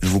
Je vous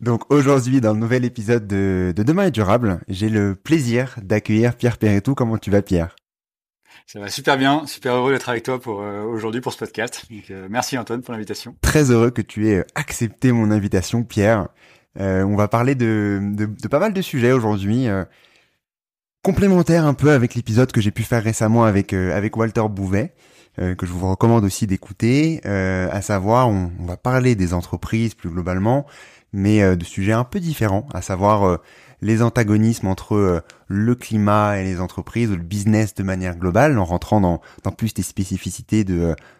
Donc aujourd'hui, dans le nouvel épisode de Demain est durable, j'ai le plaisir d'accueillir Pierre Peyretou. Comment tu vas, Pierre ? Ça va super bien, super heureux d'être avec toi aujourd'hui pour ce podcast. Donc, merci Antoine pour l'invitation. Très heureux que tu aies accepté mon invitation, Pierre. On va parler de pas mal de sujets aujourd'hui, complémentaires un peu avec l'épisode que j'ai pu faire récemment avec Walter Bouvet, que je vous recommande aussi d'écouter. À savoir, on va parler des entreprises plus globalement, mais de sujets un peu différents, à savoir les antagonismes entre le climat et les entreprises, ou le business de manière globale, en rentrant dans plus des spécificités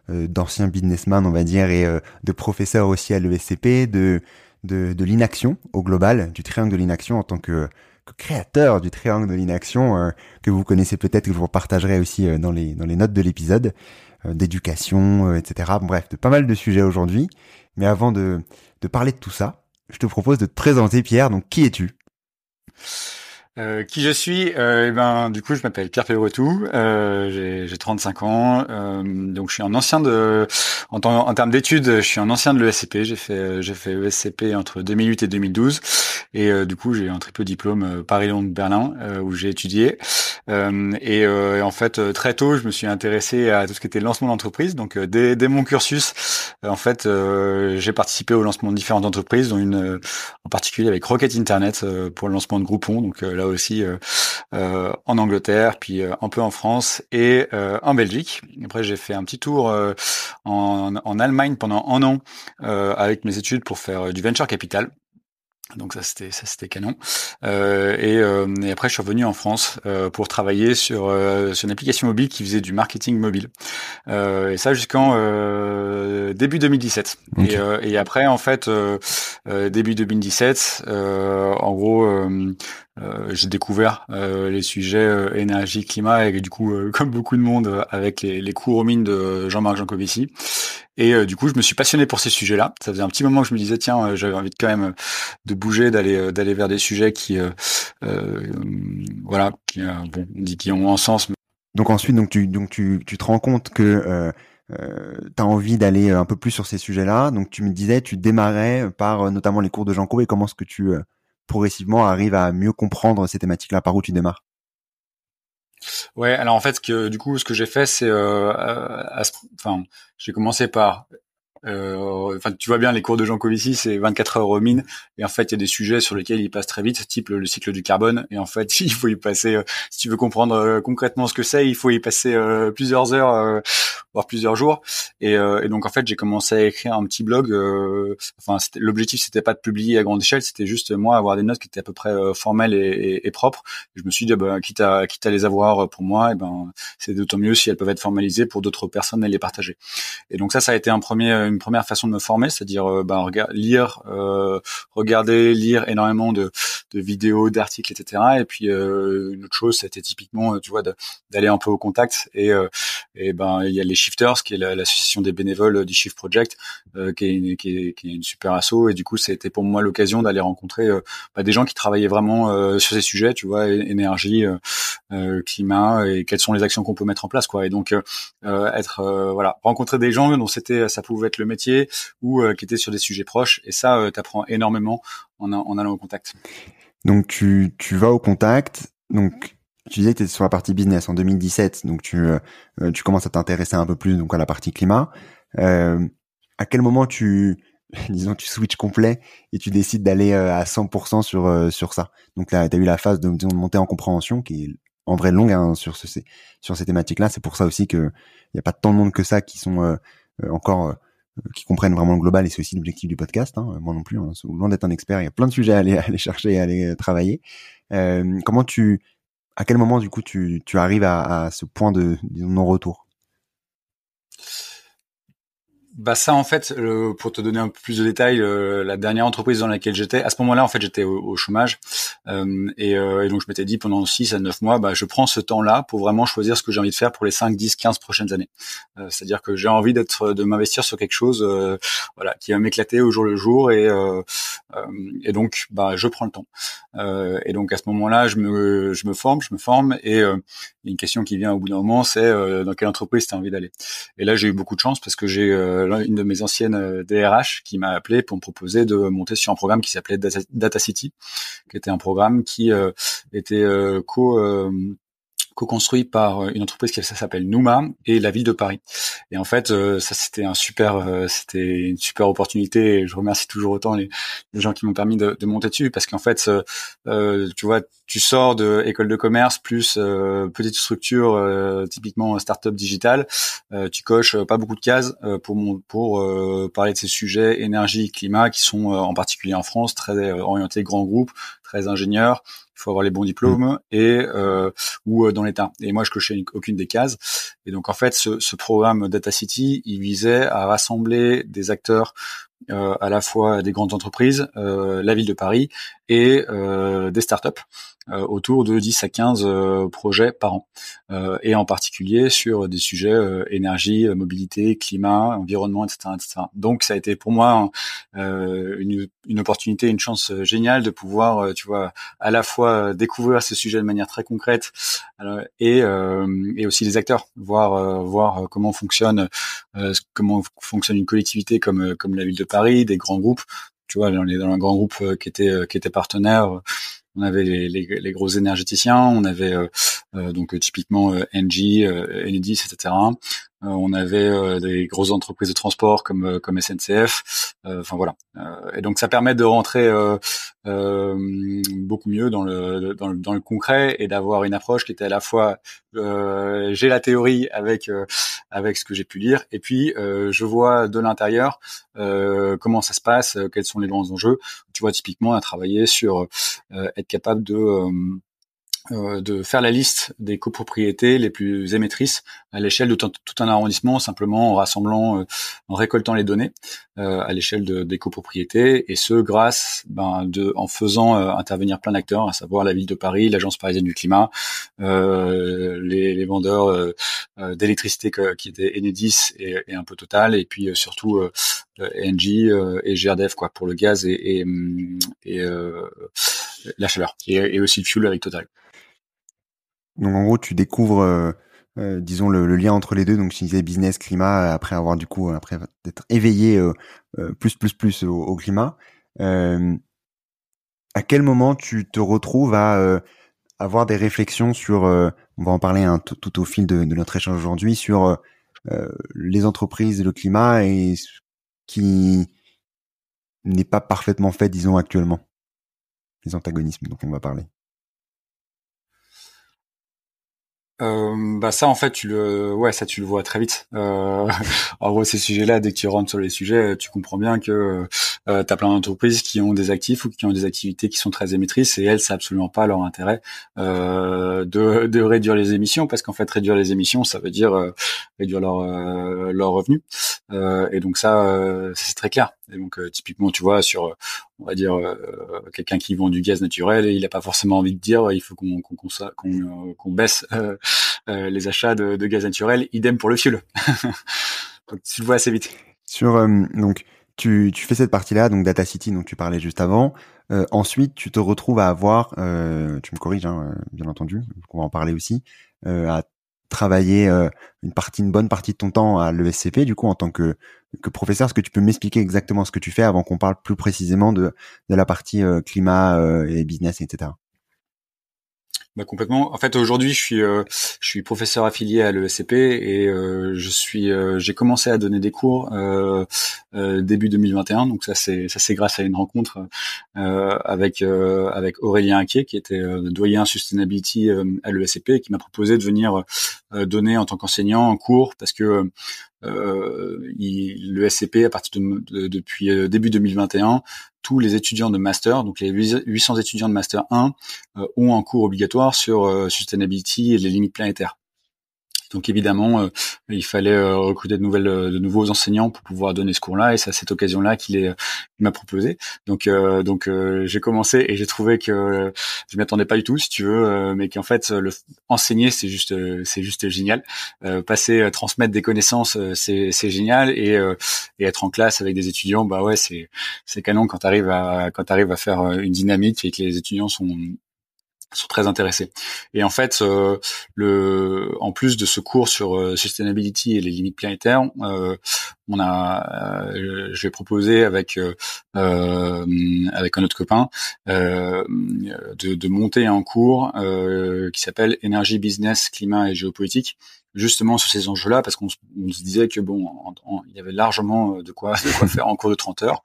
d'anciens businessmen, on va dire, et de professeurs aussi à l'ESCP, de l'inaction au global, du triangle de l'inaction en tant que créateur du triangle de l'inaction, que vous connaissez peut-être, que je vous partagerai aussi dans les notes de l'épisode, d'éducation, etc. Bref, de pas mal de sujets aujourd'hui. Mais avant de parler de tout ça, je te propose de te présenter, Pierre. Donc, qui es-tu ? Qui je suis ? Je m'appelle Pierre Peyretou. J'ai 35 ans. Donc, je suis un ancien en termes d'études, je suis un ancien de l'ESCP. J'ai fait ESCP entre 2008 et 2012. Et j'ai un triple diplôme Paris-Londres-Berlin où j'ai étudié. Et en fait, très tôt, je me suis intéressé à tout ce qui était le lancement d'entreprise. Donc, dès mon cursus, j'ai participé au lancement de différentes entreprises, dont une en particulier avec Rocket Internet pour le lancement de Groupon. Donc là aussi en Angleterre, puis un peu en France et en Belgique. Après, j'ai fait un petit tour en Allemagne pendant un an avec mes études pour faire du venture capital. Donc ça c'était canon. Et après je suis revenu en France pour travailler sur une application mobile qui faisait du marketing mobile. Et ça jusqu'en début 2017. Okay. Et après en fait début 2017 en gros j'ai découvert les sujets énergie, climat, et du coup comme beaucoup de monde avec les cours aux mines de Jean-Marc Jancovici, et je me suis passionné pour ces sujets-là. Ça faisait un petit moment que je me disais tiens, j'avais envie de quand même de bouger, d'aller vers des sujets qui qui ont un sens. Donc ensuite tu te rends compte que t'as envie d'aller un peu plus sur ces sujets-là. Donc tu me disais tu démarrais par notamment les cours de Janco, et comment est-ce que tu progressivement arrive à mieux comprendre ces thématiques-là, par où tu démarres? Ouais, alors en fait, ce que j'ai fait, c'est, j'ai commencé par, tu vois bien, les cours de Jancovici, c'est 24 heures aux mines, et en fait, il y a des sujets sur lesquels il passe très vite, type le cycle du carbone, et en fait, il faut y passer, si tu veux comprendre concrètement ce que c'est, il faut y passer plusieurs heures, voire plusieurs jours, et donc en fait, j'ai commencé à écrire un petit blog, l'objectif, c'était pas de publier à grande échelle, c'était juste, moi, avoir des notes qui étaient à peu près formelles et propres, et je me suis dit, quitte à les avoir pour moi, et c'est d'autant mieux si elles peuvent être formalisées pour d'autres personnes à les partager. Et donc ça a été une première façon de me former, c'est-à-dire regarder, lire énormément de de vidéos, d'articles, etc. Et puis une autre chose, c'était typiquement, tu vois, d'aller un peu au contact. Et ben, il y a les Shifters, qui est l'association des bénévoles du Shift Project, qui est une super asso. Et du coup, c'était pour moi l'occasion d'aller rencontrer des gens qui travaillaient vraiment sur ces sujets, tu vois, énergie, climat, et quelles sont les actions qu'on peut mettre en place, quoi. Et donc rencontrer des gens dont ça pouvait être le métier ou qui étaient sur des sujets proches. Et ça, t'apprends énormément en allant au contact. Donc tu vas au contact. Donc tu disais que tu étais sur la partie business en 2017. Donc tu commences à t'intéresser un peu plus donc à la partie climat. À quel moment tu switches complet et tu décides d'aller à 100% sur ça. Donc là, tu as eu la phase de monter en compréhension qui est en vrai longue hein, sur ces thématiques-là. C'est pour ça aussi qu'il n'y a pas tant de monde que ça qui sont qui comprennent vraiment le global, et c'est aussi l'objectif du podcast. Hein, moi non plus, hein, loin d'être un expert, il y a plein de sujets à aller chercher et à aller travailler. À quel moment du coup tu arrives à ce point de non-retour ? Bah ça en fait, pour te donner un peu plus de détails, la dernière entreprise dans laquelle j'étais, à ce moment-là en fait j'étais au chômage et donc je m'étais dit pendant 6 à 9 mois, je prends ce temps-là pour vraiment choisir ce que j'ai envie de faire pour les 5, 10, 15 prochaines années. C'est-à-dire que j'ai envie de m'investir sur quelque chose qui va m'éclater au jour le jour et donc je prends le temps. Et donc à ce moment-là, je me forme et une question qui vient au bout d'un moment, c'est dans quelle entreprise tu as envie d'aller. Et là j'ai eu beaucoup de chance parce que j'ai une de mes anciennes DRH qui m'a appelé pour me proposer de monter sur un programme qui s'appelait Data City, qui était un programme qui était co-construit par une entreprise qui s'appelle Numa et la ville de Paris. Et en fait, ça c'était c'était une super opportunité. Et je remercie toujours autant les gens qui m'ont permis de monter dessus, parce qu'en fait, tu vois, tu sors de école de commerce plus petite structure typiquement start-up digitale, tu coches pas beaucoup de cases pour parler de ces sujets énergie, climat qui sont en particulier en France très orientés grands groupes, très ingénieurs. Il faut avoir les bons diplômes ou dans l'État. Et moi, je cochais aucune des cases. Et donc, en fait, ce programme Data City, il visait à rassembler des acteurs à la fois des grandes entreprises, la ville de Paris et des startups autour de 10 à 15 projets par an. Et en particulier sur des sujets énergie, mobilité, climat, environnement, etc., etc. Donc, ça a été pour moi une opportunité, une chance géniale de pouvoir, tu vois, à la fois découvrir ces sujets de manière très concrète et aussi les acteurs, voir comment fonctionne une collectivité comme la ville de Paris, des grands groupes. Tu vois, dans un grand groupe qui était partenaire, on avait les gros énergéticiens, on avait donc typiquement Engie, Enedis, etc. On avait des grosses entreprises de transport comme SNCF. Enfin voilà. Et donc ça permet de rentrer beaucoup mieux dans le concret et d'avoir une approche qui était à la fois j'ai la théorie avec ce que j'ai pu lire et puis je vois de l'intérieur comment ça se passe, quels sont les grands enjeux. Tu vois typiquement à travailler sur être capable de faire la liste des copropriétés les plus émettrices à l'échelle de tout un arrondissement, simplement en rassemblant, en récoltant les données à l'échelle des copropriétés, et ce grâce en faisant intervenir plein d'acteurs, à savoir la ville de Paris, l'Agence parisienne du climat, les vendeurs d'électricité qui étaient Enedis et un peu Total, et puis surtout Engie et GRDF quoi pour le gaz et la chaleur et aussi le fuel avec Total. Donc en gros, tu découvres, disons le lien entre les deux. Donc tu disais business climat après avoir du coup après d'être éveillé plus au climat. À quel moment tu te retrouves à avoir des réflexions sur, on va en parler hein, tout au fil de notre échange aujourd'hui sur les entreprises, le climat et ce qui n'est pas parfaitement fait, disons actuellement, les antagonismes dont on va parler. Ça en fait tu le vois très vite. En gros ces sujets-là, dès que tu rentres sur les sujets, tu comprends bien que t'as plein d'entreprises qui ont des actifs ou qui ont des activités qui sont très émettrices, et elles c'est absolument pas leur intérêt de réduire les émissions, parce qu'en fait réduire les émissions ça veut dire réduire leurs revenus, et donc ça c'est très clair. Et donc typiquement, tu vois, sur, on va dire, quelqu'un qui vend du gaz naturel, il n'a pas forcément envie de dire il faut qu'on baisse les achats de gaz naturel, idem pour le fioul. Donc tu le vois assez vite. Sur donc tu fais cette partie-là, donc Data City dont tu parlais juste avant. Ensuite, tu te retrouves à avoir, tu me corriges, hein, bien entendu, on va en parler aussi, à travailler une bonne partie de ton temps à l'ESCP, du coup, en tant que professeur. Est-ce que tu peux m'expliquer exactement ce que tu fais avant qu'on parle plus précisément de la partie climat et business, etc.? Bah complètement. En fait, aujourd'hui, je suis professeur affilié à l'ESCP et j'ai commencé à donner des cours début 2021. Donc ça c'est grâce à une rencontre avec Aurélien Acquier, qui était doyen sustainability à l'ESCP, et qui m'a proposé de venir donner en tant qu'enseignant un cours, parce que l'ESCP, à partir depuis début 2021, tous les étudiants de master, donc les 800 étudiants de master 1, ont un cours obligatoire sur sustainability et les limites planétaires. Donc évidemment, il fallait recruter de nouveaux enseignants pour pouvoir donner ce cours-là, et c'est à cette occasion-là qu'il m'a proposé. Donc j'ai commencé et j'ai trouvé que je m'y attendais pas du tout, si tu veux, mais qu'en fait enseigner c'est juste génial. Transmettre des connaissances, c'est génial, et être en classe avec des étudiants, bah ouais, c'est canon quand t'arrives à faire une dynamique et que les étudiants sont très intéressés. Et en fait, en plus de ce cours sur sustainability et les limites planétaires, je vais proposer avec un autre copain de monter un cours qui s'appelle Énergie, business, climat et géopolitique, justement sur ces enjeux-là, parce qu'on se disait que bon, il y avait largement de quoi faire en cours de 30 heures.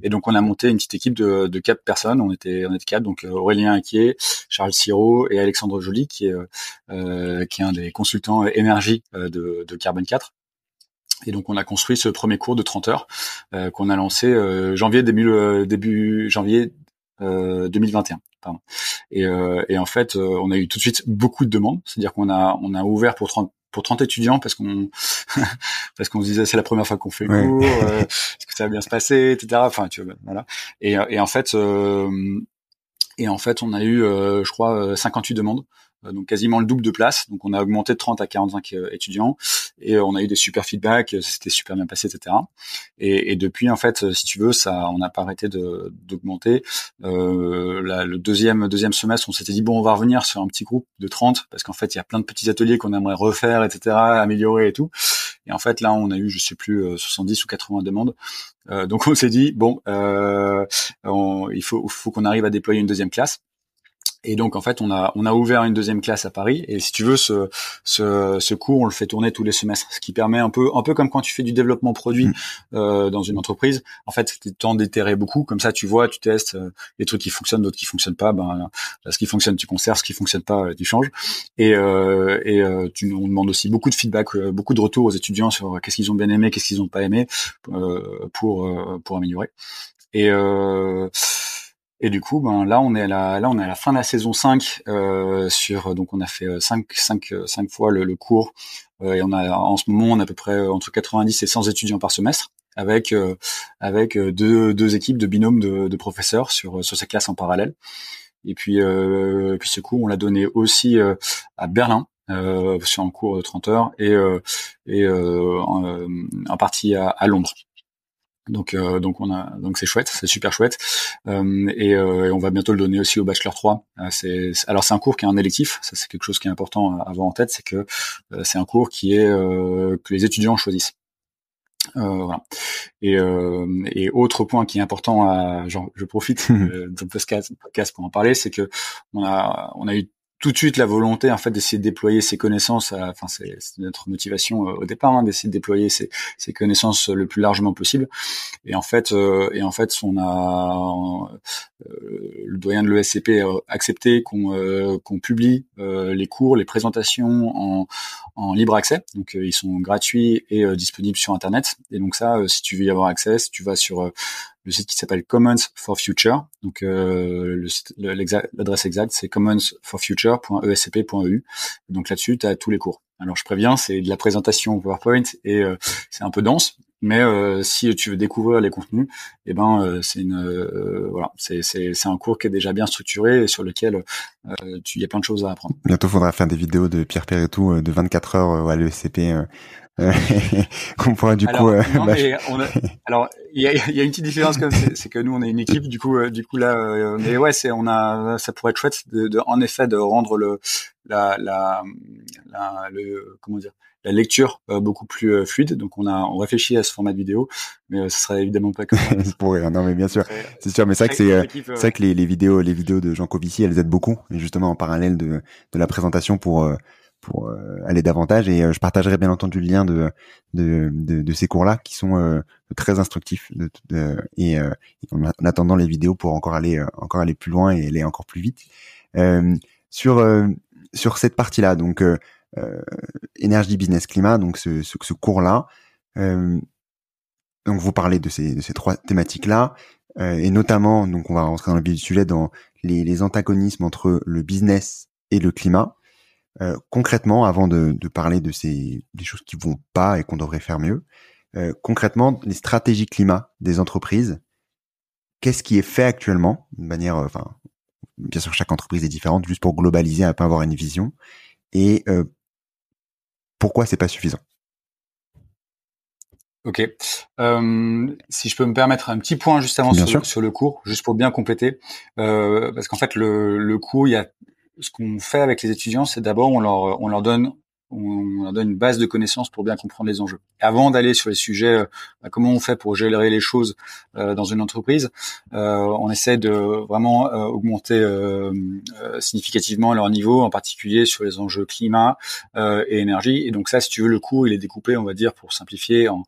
Et donc on a monté une petite équipe de 4 personnes. On était 4, donc Aurélien Acquier, Charles Siro et Alexandre Joly, qui est un des consultants énergie de Carbon 4. Et donc on a construit ce premier cours de 30 heures qu'on a lancé début janvier 2021. Pardon. Et en fait, on a eu tout de suite beaucoup de demandes. C'est-à-dire qu'on a ouvert pour 30 étudiants, parce qu'on se disait c'est la première fois qu'on fait le cours, est-ce que ça va bien se passer, etc. Enfin, tu vois, voilà. Et en fait, on a eu, je crois, 58 demandes, donc quasiment le double de places. Donc on a augmenté de 30 à 45 étudiants, et on a eu des super feedbacks, c'était super bien passé, etc. Et depuis, en fait, si tu veux, ça, on n'a pas arrêté d'augmenter. Le deuxième semestre, on s'était dit bon, on va revenir sur un petit groupe de 30, parce qu'en fait il y a plein de petits ateliers qu'on aimerait refaire, etc., améliorer et tout. Et en fait là, on a eu, je sais plus, 70 ou 80 demandes. Donc on s'est dit bon, il faut qu'on arrive à déployer une deuxième classe. Et donc en fait, on a ouvert une deuxième classe à Paris, et si tu veux, ce cours, on le fait tourner tous les semestres, ce qui permet un peu comme quand tu fais du développement produit dans une entreprise. En fait, tu t'en déterres beaucoup, comme ça tu vois, tu testes les trucs qui fonctionnent, d'autres qui fonctionnent pas. Ben là, ce qui fonctionne, tu conserves, ce qui fonctionne pas, tu changes. On demande aussi beaucoup de feedback, beaucoup de retours aux étudiants sur qu'est-ce qu'ils ont bien aimé, qu'est-ce qu'ils ont pas aimé, pour améliorer. Et du coup, ben là, on est à la fin de la saison 5. Donc on a fait 5 fois le cours, et on a, en ce moment, on a à peu près entre 90 et 100 étudiants par semestre, avec deux équipes de binômes de professeurs sur ces classes en parallèle. Et puis ce cours, on l'a donné aussi à Berlin, sur un cours de 30 heures, et en partie à Londres. Donc c'est chouette, c'est super chouette, et on va bientôt le donner aussi au bachelor 3. C'est un cours qui est un électif, ça c'est quelque chose qui est important à avoir en tête, c'est que c'est un cours qui est que les étudiants choisissent. Voilà. Et autre point qui est important, je profite de podcast pour en parler, c'est que on a eu tout de suite la volonté, en fait, d'essayer de déployer ses connaissances, enfin c'est notre motivation au départ, hein, d'essayer de déployer ses connaissances le plus largement possible. Et en fait, le doyen de l'ESCP a accepté qu'on publie les cours, les présentations en libre accès. Donc ils sont gratuits et disponibles sur Internet. Et donc ça, si tu veux y avoir accès, si tu vas sur le site qui s'appelle Commons for Future. Donc l'adresse exacte, c'est commonsforfuture.escp.eu. Donc là-dessus, tu as tous les cours. Alors je préviens, c'est de la présentation PowerPoint, et c'est un peu dense, mais si tu veux découvrir les contenus, eh ben c'est un cours qui est déjà bien structuré et sur lequel il y a plein de choses à apprendre. Bientôt, faudra faire des vidéos de Pierre Peyretou de 24 heures à l'ESCP. Qu'on pourra du alors, coup. Alors il y a une petite différence quand même, c'est que nous on est une équipe, du coup là, mais ouais, ça pourrait être chouette en effet de rendre la lecture beaucoup plus fluide. Donc on réfléchit à ce format de vidéo, mais ce serait évidemment pas comme ça. Pour rien, non mais bien sûr, c'est sûr, mais c'est vrai que c'est vrai que les vidéos de Jancovici, elles aident beaucoup, et justement en parallèle de la présentation pour aller davantage, et je partagerai bien entendu le lien de ces cours-là qui sont très instructifs et en attendant les vidéos pour encore aller plus loin et aller encore plus vite sur cette partie-là, donc énergie, business, climat, donc ce cours-là, donc vous parlez de ces trois thématiques-là, et notamment, donc on va rentrer dans le vif du sujet, dans les antagonismes entre le business et le climat. Concrètement, avant de parler des choses qui vont pas et qu'on devrait faire mieux, concrètement, les stratégies climat des entreprises, qu'est-ce qui est fait actuellement, de manière, bien sûr, chaque entreprise est différente, juste pour globaliser, à pas avoir une vision, et pourquoi c'est pas suffisant? Ok. Si je peux me permettre un petit point juste avant sur le cours, juste pour bien compléter, parce qu'en fait, le cours, ce qu'on fait avec les étudiants, c'est d'abord on leur donne une base de connaissances pour bien comprendre les enjeux. Avant d'aller sur les sujets, comment on fait pour gérer les choses dans une entreprise, on essaie de vraiment augmenter significativement leur niveau, en particulier sur les enjeux climat et énergie. Et donc ça, si tu veux, le cours, il est découpé, on va dire, pour simplifier, en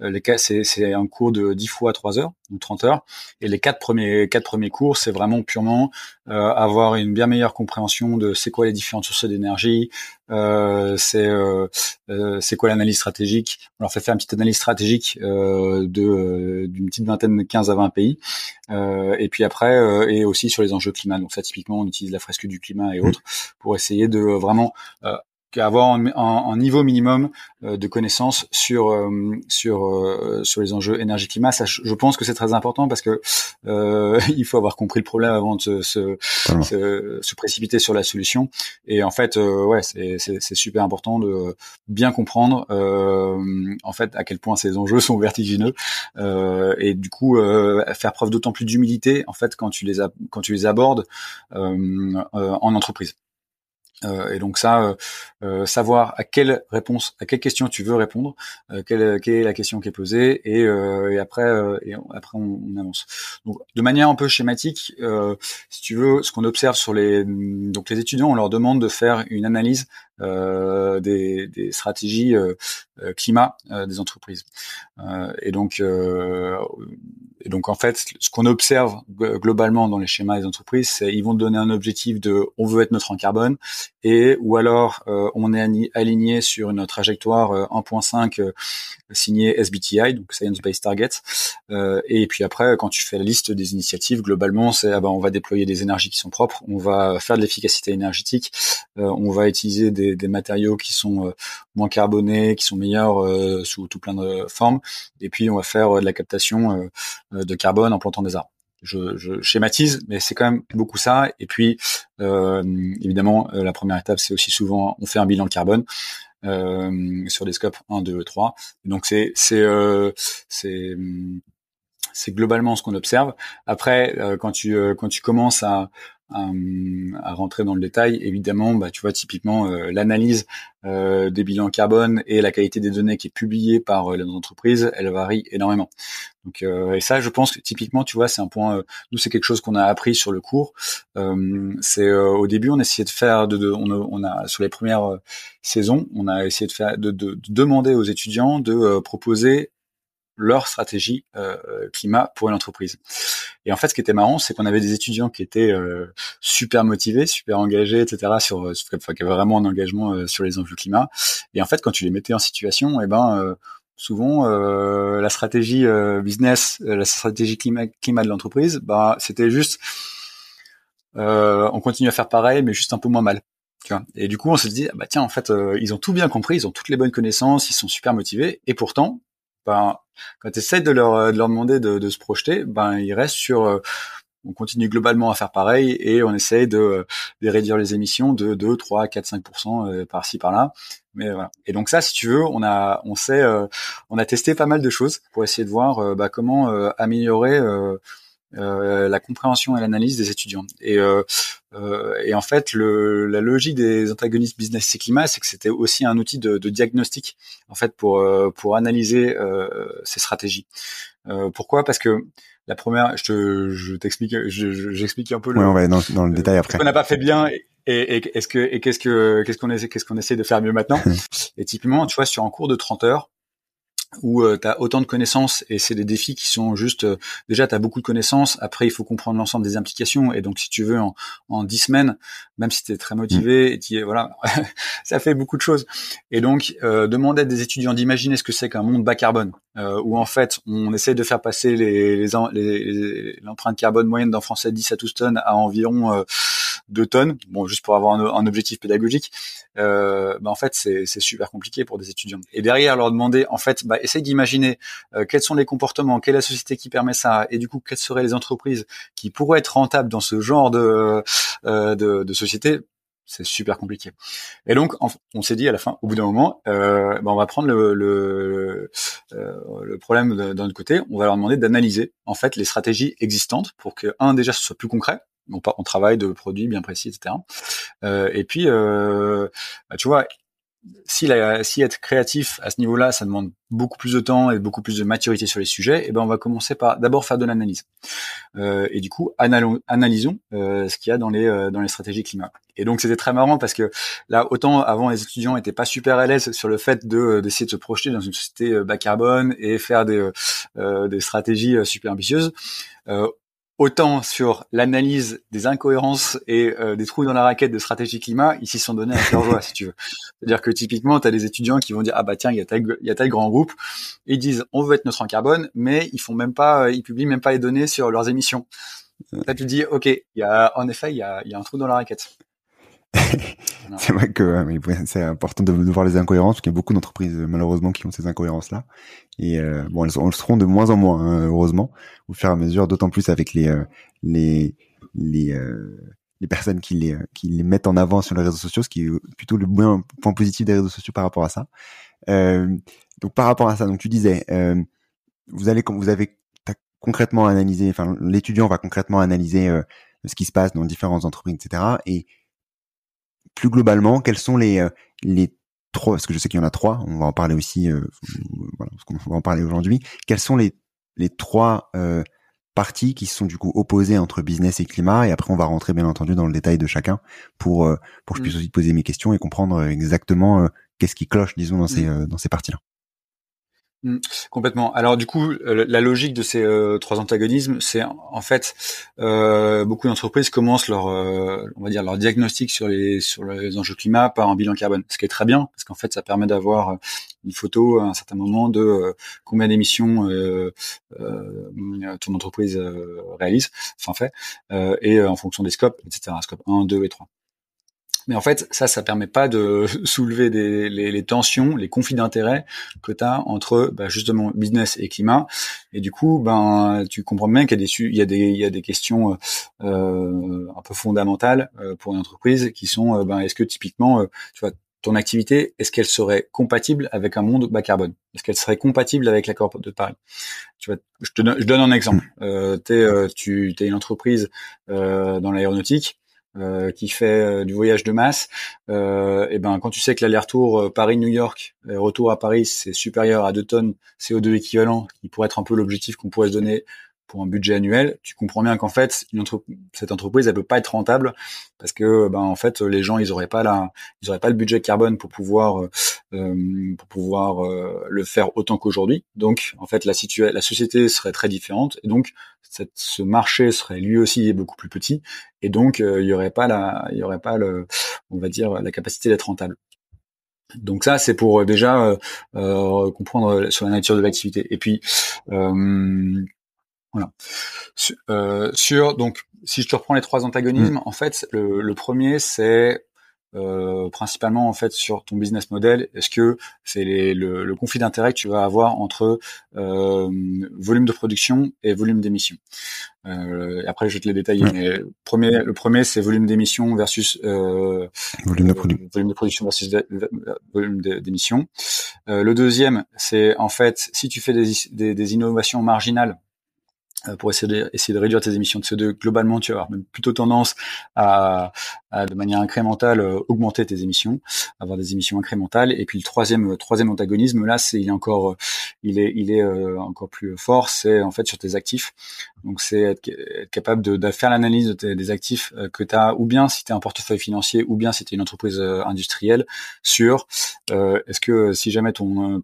les cas, c'est un cours de 10 fois 3 heures, donc 30 heures. Et les quatre premiers cours, c'est vraiment purement avoir une bien meilleure compréhension de c'est quoi les différentes sources d'énergie, c'est quoi l'analyse stratégique. On leur fait faire une petite analyse stratégique d'une petite vingtaine de 15 à 20 pays, et puis après et aussi sur les enjeux climat. Donc ça, typiquement, on utilise la fresque du climat et autres pour essayer de vraiment avoir un niveau minimum de connaissances sur les enjeux énergie-climat. Ça, je pense que c'est très important, parce que il faut avoir compris le problème avant de se précipiter sur la solution. Et en fait, c'est super important de bien comprendre en fait à quel point ces enjeux sont vertigineux, et du coup faire preuve d'autant plus d'humilité en fait quand tu les abordes en entreprise. Et donc ça, savoir à quelle question tu veux répondre, quelle est la question qui est posée, et après on avance. Donc de manière un peu schématique, si tu veux, ce qu'on observe sur les étudiants, on leur demande de faire une analyse des stratégies climat des entreprises. Et donc en fait, ce qu'on observe globalement dans les schémas des entreprises, c'est ils vont donner un objectif de on veut être neutre en carbone, et ou alors on est aligné sur une trajectoire 1.5 signée SBTI, donc Science Based Target. Et puis après, quand tu fais la liste des initiatives, globalement, c'est on va déployer des énergies qui sont propres, on va faire de l'efficacité énergétique, on va utiliser des matériaux qui sont moins carbonés, qui sont meilleurs sous tout plein de formes, et puis on va faire de la captation de carbone en plantant des arbres. Je schématise, mais c'est quand même beaucoup ça. Et puis, évidemment, la première étape, c'est aussi souvent, on fait un bilan carbone sur des scopes 1, 2, 3. Donc, c'est globalement ce qu'on observe. Après, quand tu commences à rentrer dans le détail, évidemment, tu vois, typiquement l'analyse des bilans carbone et la qualité des données qui est publiée par les entreprises, elle varie énormément. Donc et ça, je pense que typiquement, tu vois, c'est un point. Nous, c'est quelque chose qu'on a appris sur le cours. Au début, on essayait de faire. On a sur les premières saisons, on a essayé de faire de demander aux étudiants de proposer leur stratégie climat pour une entreprise. Et en fait, ce qui était marrant, c'est qu'on avait des étudiants qui étaient super motivés, super engagés, etc., qui avaient vraiment un engagement sur les enjeux climat. Et en fait, quand tu les mettais en situation, souvent la stratégie business, la stratégie climat de l'entreprise, c'était juste on continue à faire pareil, mais juste un peu moins mal. Et du coup, on se dit tiens, en fait, ils ont tout bien compris, ils ont toutes les bonnes connaissances, ils sont super motivés, et pourtant Quand tu essaies de leur demander de se projeter, ben ils restent sur on continue globalement à faire pareil et on essaye de réduire les émissions de 2, 3, 4, 5% par-ci, par-là. Mais voilà. Et donc ça, si tu veux, on a testé pas mal de choses pour essayer de voir comment améliorer la compréhension et l'analyse des étudiants. Et en fait, la logique des antagonistes business et climat, c'est que c'était aussi un outil de diagnostic, en fait, pour analyser ces stratégies. Pourquoi ? Parce que la première, j'explique un peu. Oui, on va aller dans le détail après. Ce qu'on n'a pas fait bien qu'est-ce qu'on essaie de faire mieux maintenant. Et typiquement, tu vois, sur un cours de 30 heures où tu as autant de connaissances et c'est des défis qui sont juste déjà tu as beaucoup de connaissances, après il faut comprendre l'ensemble des implications et donc si tu veux en 10 semaines, même si tu es très motivé, voilà, ça fait beaucoup de choses. Et donc demander à des étudiants d'imaginer ce que c'est qu'un monde bas carbone où en fait, on essaie de faire passer l'empreinte carbone moyenne d'un Français de 10 à 12 tonnes à environ 2 tonnes, bon juste pour avoir un objectif pédagogique. En fait, c'est super compliqué pour des étudiants. Et derrière, leur demander en fait, essaye d'imaginer quels sont les comportements, quelle est la société qui permet ça, et du coup, quelles seraient les entreprises qui pourraient être rentables dans ce genre de société. C'est super compliqué. Et donc, on s'est dit à la fin, au bout d'un moment, on va prendre le problème d'un autre côté. On va leur demander d'analyser en fait les stratégies existantes pour que déjà ce soit plus concret. On travaille de produits bien précis, etc. Tu vois, si être créatif à ce niveau-là, ça demande beaucoup plus de temps et beaucoup plus de maturité sur les sujets, on va commencer par d'abord faire de l'analyse. Et du coup, analysons ce qu'il y a dans les stratégies climat. Et donc, c'était très marrant parce que là, autant avant, les étudiants étaient pas super à l'aise sur le fait d'essayer de se projeter dans une société bas carbone et faire des stratégies super ambitieuses. Autant sur l'analyse des incohérences et des trous dans la raquette de stratégie climat, ils s'y sont donnés à cœur joie, si tu veux. C'est-à-dire que typiquement, tu as des étudiants qui vont dire « Ah bah tiens, il y a tel grand groupe ». Ils disent « On veut être neutre en carbone », mais ils publient même pas les données sur leurs émissions. Là, tu te dis « Ok, en effet, il y a un trou dans la raquette ». C'est vrai que c'est important de voir les incohérences, parce qu'il y a beaucoup d'entreprises malheureusement qui ont ces incohérences-là. Et elles seront de moins en moins, hein, heureusement, au fur et à mesure, d'autant plus avec les personnes qui les mettent en avant sur les réseaux sociaux, ce qui est plutôt le point positif des réseaux sociaux par rapport à ça. Donc par rapport à ça, donc tu disais, t'as concrètement analysé, enfin l'étudiant va concrètement analyser ce qui se passe dans différentes entreprises, etc. Et plus globalement, quels sont les trois, parce que je sais qu'il y en a trois, on va en parler aussi, parce qu'on va en parler aujourd'hui. Quelles sont les trois parties qui sont du coup opposées entre business et climat, et après on va rentrer bien entendu dans le détail de chacun pour que je puisse aussi te poser mes questions et comprendre exactement qu'est-ce qui cloche, disons, dans ces parties-là. Complètement. Alors du coup, la logique de ces trois antagonismes, c'est en fait beaucoup d'entreprises commencent leur diagnostic sur les enjeux climat par un bilan carbone, ce qui est très bien parce qu'en fait ça permet d'avoir une photo à un certain moment de combien d'émissions ton entreprise réalise, et en fonction des scopes, etc. Scope 1, 2 et 3. Mais en fait, ça permet pas de soulever les tensions, les conflits d'intérêts que tu as entre justement business et climat. Et du coup, tu comprends bien qu'il y a des questions un peu fondamentales pour une entreprise qui sont est-ce que typiquement, tu vois, ton activité, est-ce qu'elle serait compatible avec un monde bas carbone? Est-ce qu'elle serait compatible avec l'accord de Paris? Tu vois, je donne un exemple. T'es une entreprise dans l'aéronautique. Qui fait du voyage de masse, quand tu sais que l'aller-retour Paris-New York, retour à Paris, c'est supérieur à 2 tonnes CO2 équivalent, qui pourrait être un peu l'objectif qu'on pourrait se donner pour un budget annuel, tu comprends bien qu'en fait, cette entreprise, elle peut pas être rentable parce que, les gens, ils auraient pas le budget carbone pour pouvoir le faire autant qu'aujourd'hui. Donc, en fait, la société serait très différente et donc, ce marché serait lui aussi beaucoup plus petit et donc, il y aurait pas la capacité d'être rentable. Donc ça, c'est pour déjà comprendre sur la nature de l'activité. Et puis, voilà. Donc, si je te reprends les trois antagonismes, en fait, le premier, c'est principalement en fait sur ton business model. Est-ce que c'est le conflit d'intérêt que tu vas avoir entre volume de production et volume d'émission. Après, je vais te les détailler. Ouais. Mais le premier, c'est volume d'émission versus volume de production versus volume d'émission. Le deuxième, c'est en fait si tu fais des innovations marginales pour essayer de réduire tes émissions de CO2, globalement, tu vas avoir même plutôt tendance à de manière incrémentale, augmenter tes émissions, avoir des émissions incrémentales. Et puis le troisième antagonisme, là, il est encore plus fort, c'est en fait sur tes actifs. Donc c'est être capable de faire l'analyse des actifs que tu as, ou bien si tu es un portefeuille financier, ou bien si tu es une entreprise industrielle, sur est-ce que si jamais ton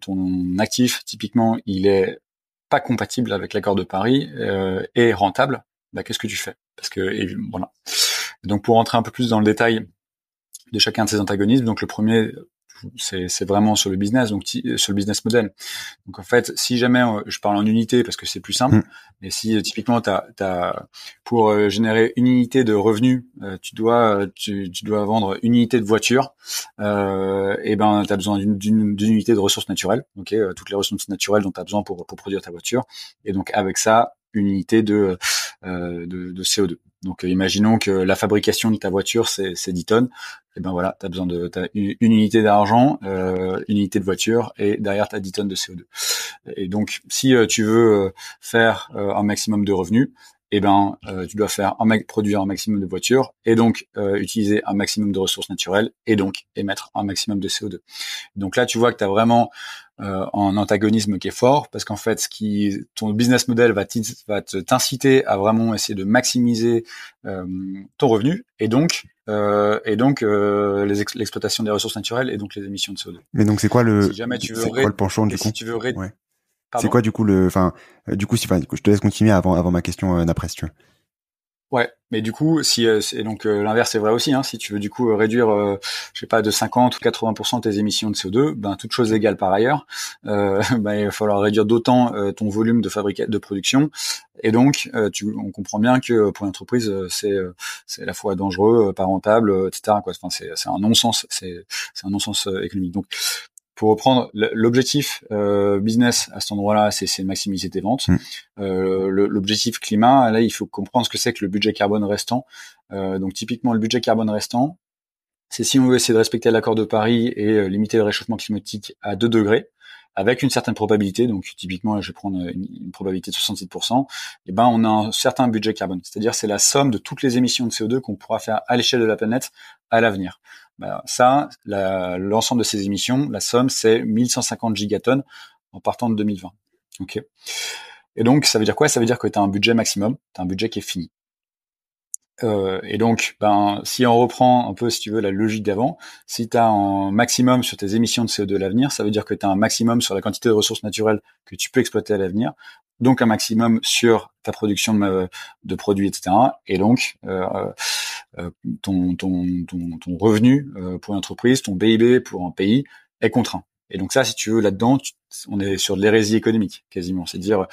actif, typiquement, il est pas compatible avec l'accord de Paris et rentable, bah qu'est-ce que tu fais? Parce que voilà. Donc pour rentrer un peu plus dans le détail de chacun de ces antagonismes, donc le premier c'est vraiment sur le business, donc sur le business model. Donc en fait, si jamais je parle en unité parce que c'est plus simple, mais si typiquement t'as pour générer une unité de revenus, tu dois vendre une unité de voiture, et ben t'as besoin d'une unité de ressources naturelles, ok, toutes les ressources naturelles dont t'as besoin pour produire ta voiture, et donc avec ça une unité de CO2. Donc imaginons que la fabrication de ta voiture c'est 10 tonnes, et ben voilà, t'as une unité d'argent, une unité de voiture, et derrière t'as 10 tonnes de CO2. Et donc si tu veux faire un maximum de revenus, et ben tu dois produire un maximum de voitures, et donc utiliser un maximum de ressources naturelles, et donc émettre un maximum de CO2. Donc là tu vois que t'as vraiment un antagonisme qui est fort, parce qu'en fait, ton business model va t'inciter à vraiment essayer de maximiser ton revenu, et donc l'exploitation des ressources naturelles, et donc les émissions de CO2. Mais donc c'est quoi le penchant du coup? Pardon. C'est quoi du coup je te laisse continuer avant ma question d'après si tu veux. Ouais, mais du coup, si l'inverse est vrai aussi, hein, si tu veux du coup réduire, de 50 ou 80% tes émissions de CO2, ben toutes choses égales par ailleurs, il va falloir réduire d'autant ton volume de production, et donc on comprend bien que pour l'entreprise c'est à la fois dangereux, pas rentable, etc. quoi. Enfin c'est un non-sens, c'est un non-sens économique. Donc pour reprendre l'objectif business à cet endroit-là, c'est maximiser tes ventes. L'objectif climat, là, il faut comprendre ce que c'est que le budget carbone restant. Donc typiquement, le budget carbone restant, c'est si on veut essayer de respecter l'accord de Paris et limiter le réchauffement climatique à 2 degrés, avec une certaine probabilité, donc typiquement là je vais prendre une probabilité de 67%, et ben on a un certain budget carbone, c'est-à-dire c'est la somme de toutes les émissions de CO2 qu'on pourra faire à l'échelle de la planète à l'avenir. Ben, ça, l'ensemble de ces émissions, la somme c'est 1150 gigatonnes en partant de 2020. Okay. Et donc ça veut dire quoi? Ça veut dire que tu as un budget maximum, tu as un budget qui est fini. Et donc, si on reprend un peu, si tu veux, la logique d'avant, si tu as un maximum sur tes émissions de CO2 à l'avenir, ça veut dire que tu as un maximum sur la quantité de ressources naturelles que tu peux exploiter à l'avenir, donc un maximum sur ta production de produits, etc. Et donc, ton revenu pour une entreprise, ton PIB pour un pays est contraint. Et donc ça, si tu veux, là-dedans, on est sur de l'hérésie économique, quasiment. C'est dire à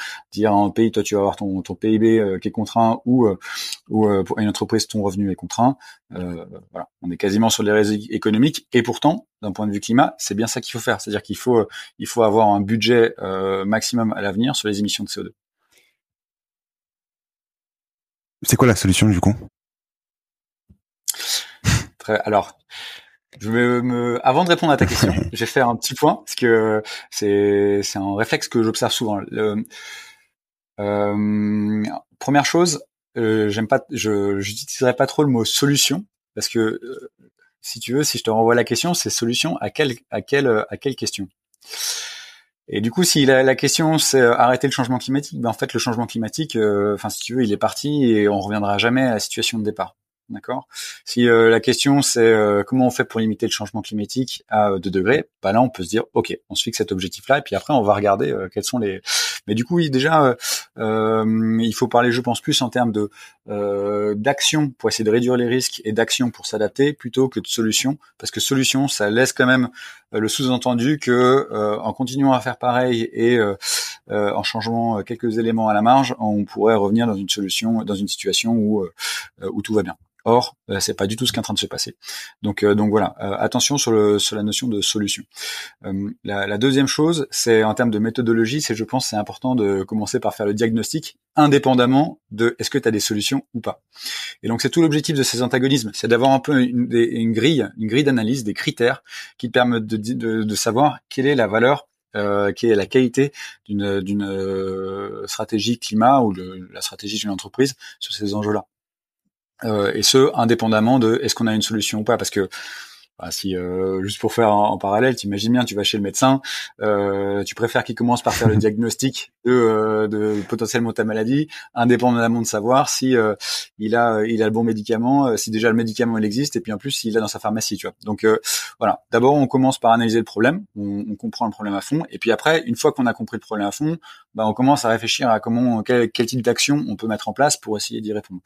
un pays, toi, tu vas avoir ton PIB qui est contraint, ou pour une entreprise, ton revenu est contraint. Voilà, on est quasiment sur de l'hérésie économique. Et pourtant, d'un point de vue climat, c'est bien ça qu'il faut faire. C'est-à-dire qu'il faut avoir un budget maximum à l'avenir sur les émissions de CO2. C'est quoi la solution, du coup? Alors... Je vais avant de répondre à ta question, je vais faire un petit point parce que c'est un réflexe que j'observe souvent. Première chose, j'utiliserai pas trop le mot solution parce que si tu veux, si je te renvoie la question, c'est solution à quelle question? Et du coup, si la question c'est arrêter le changement climatique, ben en fait le changement climatique, si tu veux, il est parti et on reviendra jamais à la situation de départ. D'accord. Si la question c'est comment on fait pour limiter le changement climatique à 2 degrés, bah là on peut se dire ok, on se fixe cet objectif-là et puis après on va regarder quels sont les. Mais du coup oui, déjà il faut parler, je pense, plus en termes de d'action pour essayer de réduire les risques et d'action pour s'adapter plutôt que de solution, parce que solution ça laisse quand même le sous-entendu que en continuant à faire pareil et en changeant quelques éléments à la marge, on pourrait revenir dans une situation où tout va bien. Or, c'est pas du tout ce qui est en train de se passer. Donc voilà, attention sur la notion de solution. La deuxième chose, c'est en termes de méthodologie, c'est je pense c'est important de commencer par faire le diagnostic indépendamment de est-ce que tu as des solutions ou pas. Et donc c'est tout l'objectif de ces antagonismes, c'est d'avoir un peu une grille d'analyse, des critères qui te permettent de savoir quelle est la valeur, qui est la qualité d'une stratégie climat ou de la stratégie d'une entreprise sur ces enjeux-là. Et ce, indépendamment de est-ce qu'on a une solution ou pas, parce que si juste pour faire en parallèle, t'imagines bien, tu vas chez le médecin, tu préfères qu'il commence par faire le diagnostic de potentiellement ta maladie, indépendamment de savoir si il a le bon médicament, si déjà le médicament il existe, et puis en plus s'il l'a dans sa pharmacie, tu vois. Donc voilà, d'abord on commence par analyser le problème, on comprend le problème à fond, et puis après, une fois qu'on a compris le problème à fond, on commence à réfléchir à quel type d'action on peut mettre en place pour essayer d'y répondre,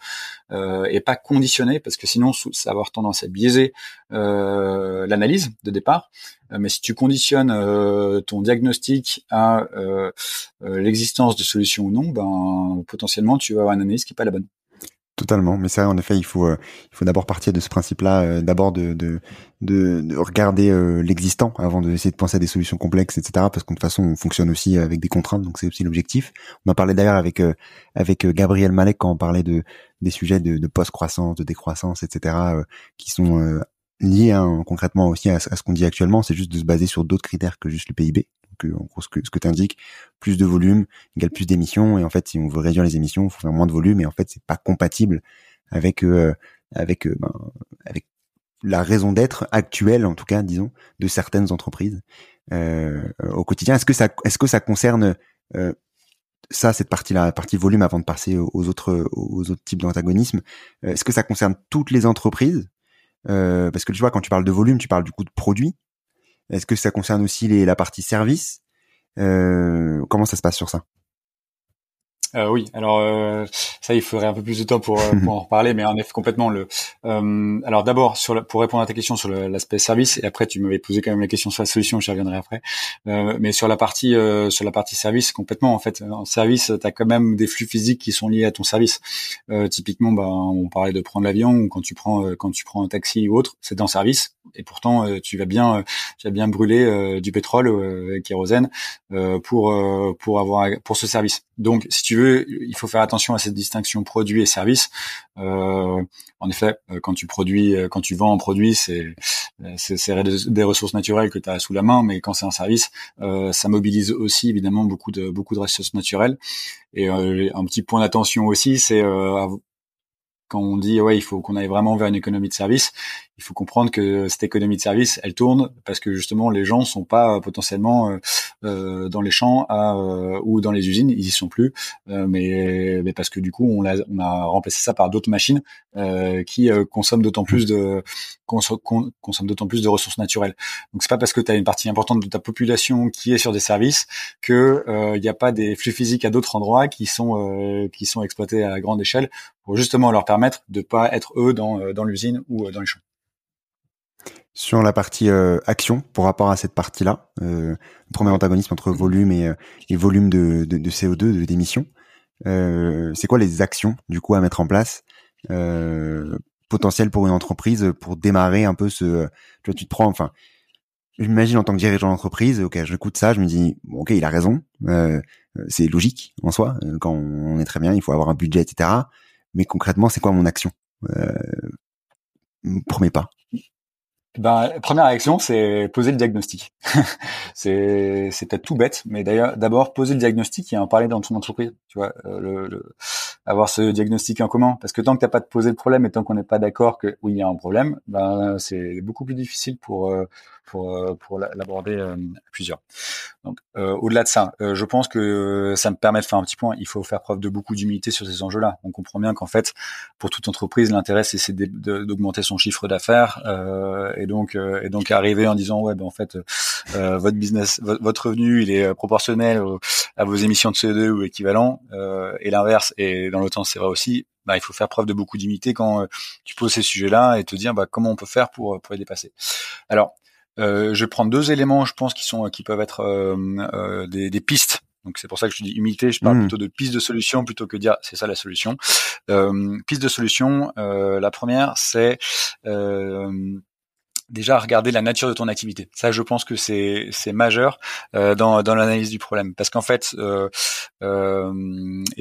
et pas conditionner, parce que sinon ça va avoir tendance à biaiser l'analyse de départ, mais si tu conditionnes ton diagnostic à l'existence de solutions ou non, potentiellement tu vas avoir une analyse qui n'est pas la bonne. Totalement, mais ça en effet il faut d'abord partir de ce principe-là, d'abord de regarder l'existant avant d'essayer de penser à des solutions complexes, etc. Parce qu'en de toute façon on fonctionne aussi avec des contraintes, donc c'est aussi l'objectif. On en parlait d'ailleurs avec Gabriel Malek quand on parlait des sujets de post-croissance, de décroissance, etc. Qui sont liés concrètement aussi à ce qu'on dit actuellement, c'est juste de se baser sur d'autres critères que juste le PIB. En gros, ce que tu indiques, plus de volume égale plus d'émissions, et en fait si on veut réduire les émissions il faut faire moins de volume, et en fait c'est pas compatible avec la raison d'être actuelle, en tout cas disons, de certaines entreprises au quotidien. Est-ce que ça concerne cette partie-là, la partie volume, avant de passer aux autres types d'antagonismes, est-ce que ça concerne toutes les entreprises, parce que tu vois, quand tu parles de volume tu parles du coût de produit. Est-ce que ça concerne aussi la partie service ? Comment ça se passe sur ça ? Oui, alors ça, il faudrait un peu plus de temps pour en reparler, mais en effet complètement. Alors d'abord, pour répondre à ta question sur l'aspect service, et après tu m'avais posé quand même la question sur la solution, je reviendrai après. Mais sur la partie service, complètement en fait. En service, t'as quand même des flux physiques qui sont liés à ton service. Typiquement, on parlait de prendre l'avion, ou quand tu prends un taxi ou autre, c'est dans service. Et pourtant, tu vas bien brûler du pétrole, kérosène, pour ce service. Donc, si tu veux, il faut faire attention à cette distinction produit et service. En effet, quand tu vends un produit, c'est des ressources naturelles que tu as sous la main, mais quand c'est un service, ça mobilise aussi évidemment beaucoup de ressources naturelles. Et un petit point d'attention aussi, c'est quand on dit il faut qu'on aille vraiment vers une économie de service, il faut comprendre que cette économie de service, elle tourne parce que justement les gens sont pas potentiellement dans les champs ou dans les usines, ils y sont plus, mais parce que du coup on a remplacé ça par d'autres machines qui consomment d'autant plus de ressources naturelles. Donc c'est pas parce que tu as une partie importante de ta population qui est sur des services que il n'y a pas des flux physiques à d'autres endroits qui sont exploités à grande échelle, pour justement leur permettre de pas être eux dans l'usine ou dans les champs. Sur la partie action, pour rapport à cette partie-là, premier antagonisme entre volume et volume de CO2, d'émissions, c'est quoi les actions du coup à mettre en place potentielles pour une entreprise pour démarrer un peu je m'imagine en tant que dirigeant d'entreprise, ok, j'écoute ça, je me dis, ok, il a raison, c'est logique en soi, quand on est très bien, il faut avoir un budget, etc. Mais concrètement, c'est quoi mon action? Premier pas. Première action, c'est poser le diagnostic. c'est peut-être tout bête, mais d'ailleurs, d'abord poser le diagnostic et en parler dans ton entreprise. Tu vois, avoir ce diagnostic en commun, parce que tant que t'as pas posé le problème et tant qu'on n'est pas d'accord que oui il y a un problème, c'est beaucoup plus difficile pour l'aborder à plusieurs. Donc au-delà de ça, je pense que ça me permet de faire un petit point. Il faut faire preuve de beaucoup d'humilité sur ces enjeux-là. On comprend bien qu'en fait, pour toute entreprise, l'intérêt c'est d'augmenter son chiffre d'affaires. Et donc arriver en disant votre business, votre revenu il est proportionnel à vos émissions de CO2 ou équivalent, et l'inverse, et dans l'autre sens c'est vrai aussi, il faut faire preuve de beaucoup d'humilité quand tu poses ces sujets-là et te dire comment on peut faire pour les dépasser. Alors je vais prendre deux éléments je pense qui peuvent être des pistes Donc c'est pour ça que je dis humilité, je parle plutôt de piste de solution plutôt que de dire c'est ça la solution. Piste de solution, la première c'est déjà regarder la nature de ton activité. Ça je pense que c'est majeur dans l'analyse du problème, parce qu'en fait et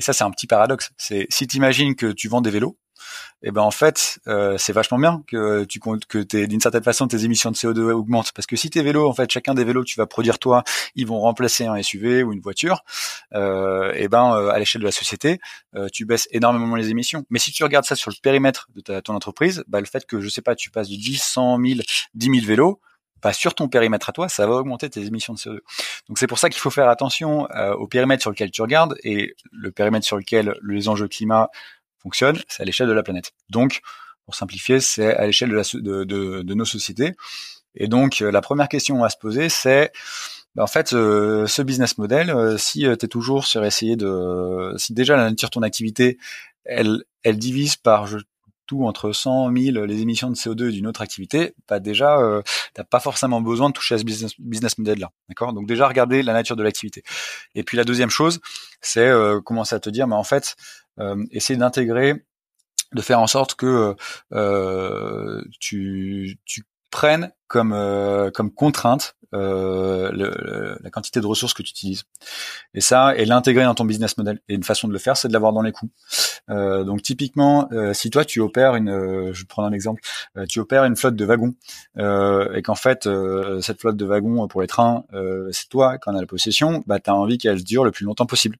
ça c'est un petit paradoxe, c'est si t'imagines que tu vends des vélos, et ben en fait c'est vachement bien que tu comptes que d'une certaine façon tes émissions de CO2 augmentent, parce que si tes vélos en fait chacun des vélos que tu vas produire toi ils vont remplacer un SUV ou une voiture, et ben à l'échelle de la société tu baisses énormément les émissions. Mais si tu regardes ça sur le périmètre de ton entreprise, bah le fait que je sais pas tu passes de 10, 100 000, 10 000 vélos, bah sur ton périmètre à toi ça va augmenter tes émissions de CO2. Donc c'est pour ça qu'il faut faire attention au périmètre sur lequel tu regardes, et le périmètre sur lequel les enjeux climat fonctionne, c'est à l'échelle de la planète. Donc, pour simplifier, c'est à l'échelle de nos sociétés. Et donc, la première question à se poser, c'est, ben en fait, ce business model, si t'es toujours sur essayer de, si déjà la nature de ton activité, elle divise par tout entre 100 000 les émissions de CO2 d'une autre activité, bah déjà, t'as pas forcément besoin de toucher à ce business model-là, d'accord ? Donc déjà, regardez la nature de l'activité. Et puis la deuxième chose, c'est commencer à te dire, bah en fait, essayer d'intégrer, de faire en sorte que tu prennes comme contrainte la quantité de ressources que tu utilises. Et ça, et l'intégrer dans ton business model. Et une façon de le faire, c'est de l'avoir dans les coûts. Donc typiquement, si toi tu opères je vais prendre un exemple, tu opères une flotte de wagons, et qu'en fait cette flotte de wagons pour les trains, c'est toi qui en as la possession, bah t'as envie qu'elle dure le plus longtemps possible.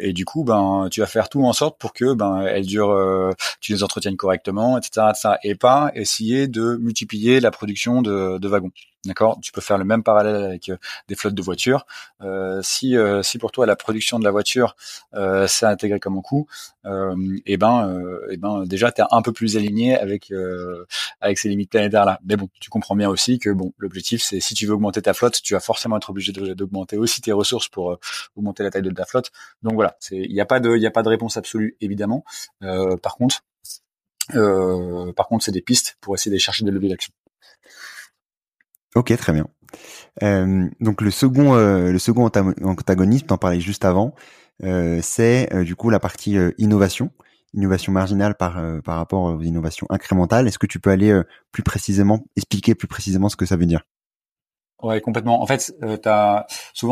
Et du coup, ben tu vas faire tout en sorte pour que ben elles durent, tu les entretiennes correctement, etc. Et pas essayer de multiplier la production de wagons. D'accord ? Tu peux faire le même parallèle avec des flottes de voitures. Si pour toi la production de la voiture c'est intégré comme un coût, et ben déjà t'es un peu plus aligné avec ces limites planétaires là. Mais bon, tu comprends bien aussi que bon, l'objectif c'est si tu veux augmenter ta flotte, tu vas forcément être obligé d'augmenter aussi tes ressources pour augmenter la taille de ta flotte. Donc voilà, il y a pas de réponse absolue évidemment. Par contre, c'est des pistes pour essayer de chercher des leviers d'action. Ok, très bien. Donc le second antagonisme, t'en parlais juste avant, c'est du coup la partie innovation marginale par rapport aux innovations incrémentales. Est-ce que tu peux aller expliquer plus précisément ce que ça veut dire ? Ouais, complètement. En fait, donc là, sur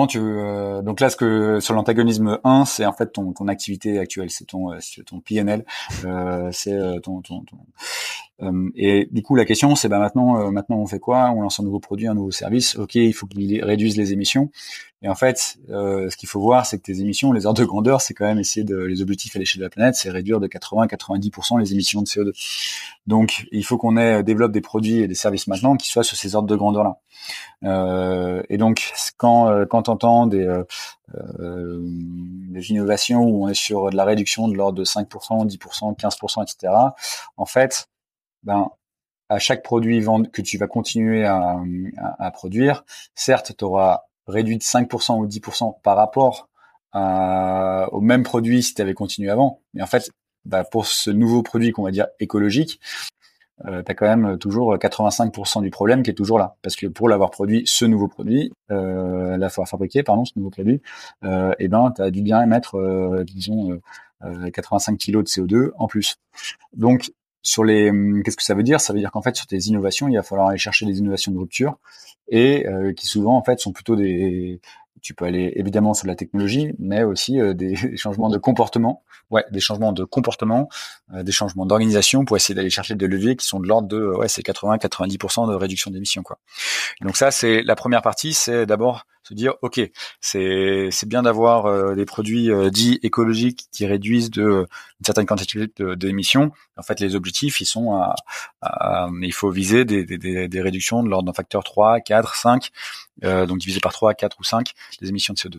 l'antagonisme 1, c'est en fait ton activité actuelle, c'est ton PNL, c'est et du coup la question c'est maintenant on fait quoi ? On lance un nouveau produit, un nouveau service. Ok, il faut qu'ils réduisent les émissions. Et en fait, ce qu'il faut voir, c'est que tes émissions, les ordres de grandeur, c'est quand même essayer les objectifs à l'échelle de la planète, c'est réduire de 80-90% les émissions de CO2. Donc, il faut qu'on développe des produits et des services maintenant qui soient sur ces ordres de grandeur-là. Et donc, quand t'entends des innovations où on est sur de la réduction de l'ordre de 5%, 10%, 15%, etc., en fait, à chaque produit que tu vas continuer à produire, certes, t'auras réduit de 5% ou 10% par rapport au même produit si tu avais continué avant. Mais en fait, pour ce nouveau produit qu'on va dire écologique, tu as quand même toujours 85% du problème qui est toujours là. Parce que pour l'avoir produit, ce nouveau produit, tu as dû bien émettre, 85 kg de CO2 en plus. Donc, qu'est-ce que ça veut dire ? Ça veut dire qu'en fait, sur tes innovations, il va falloir aller chercher des innovations de rupture et qui souvent, en fait, sont plutôt tu peux aller évidemment sur la technologie, mais aussi des changements de comportement. Ouais, des changements de comportement, des changements d'organisation pour essayer d'aller chercher des leviers qui sont de l'ordre de, c'est 80-90% de réduction d'émissions, quoi. Donc ça, c'est la première partie, c'est d'abord se dire, ok, c'est bien d'avoir des produits dits écologiques qui réduisent une certaine quantité d'émissions. En fait, les objectifs, ils sont il faut viser des réductions de l'ordre d'un facteur 3, 4, 5, donc divisé par 3, 4 ou 5, les émissions de CO2.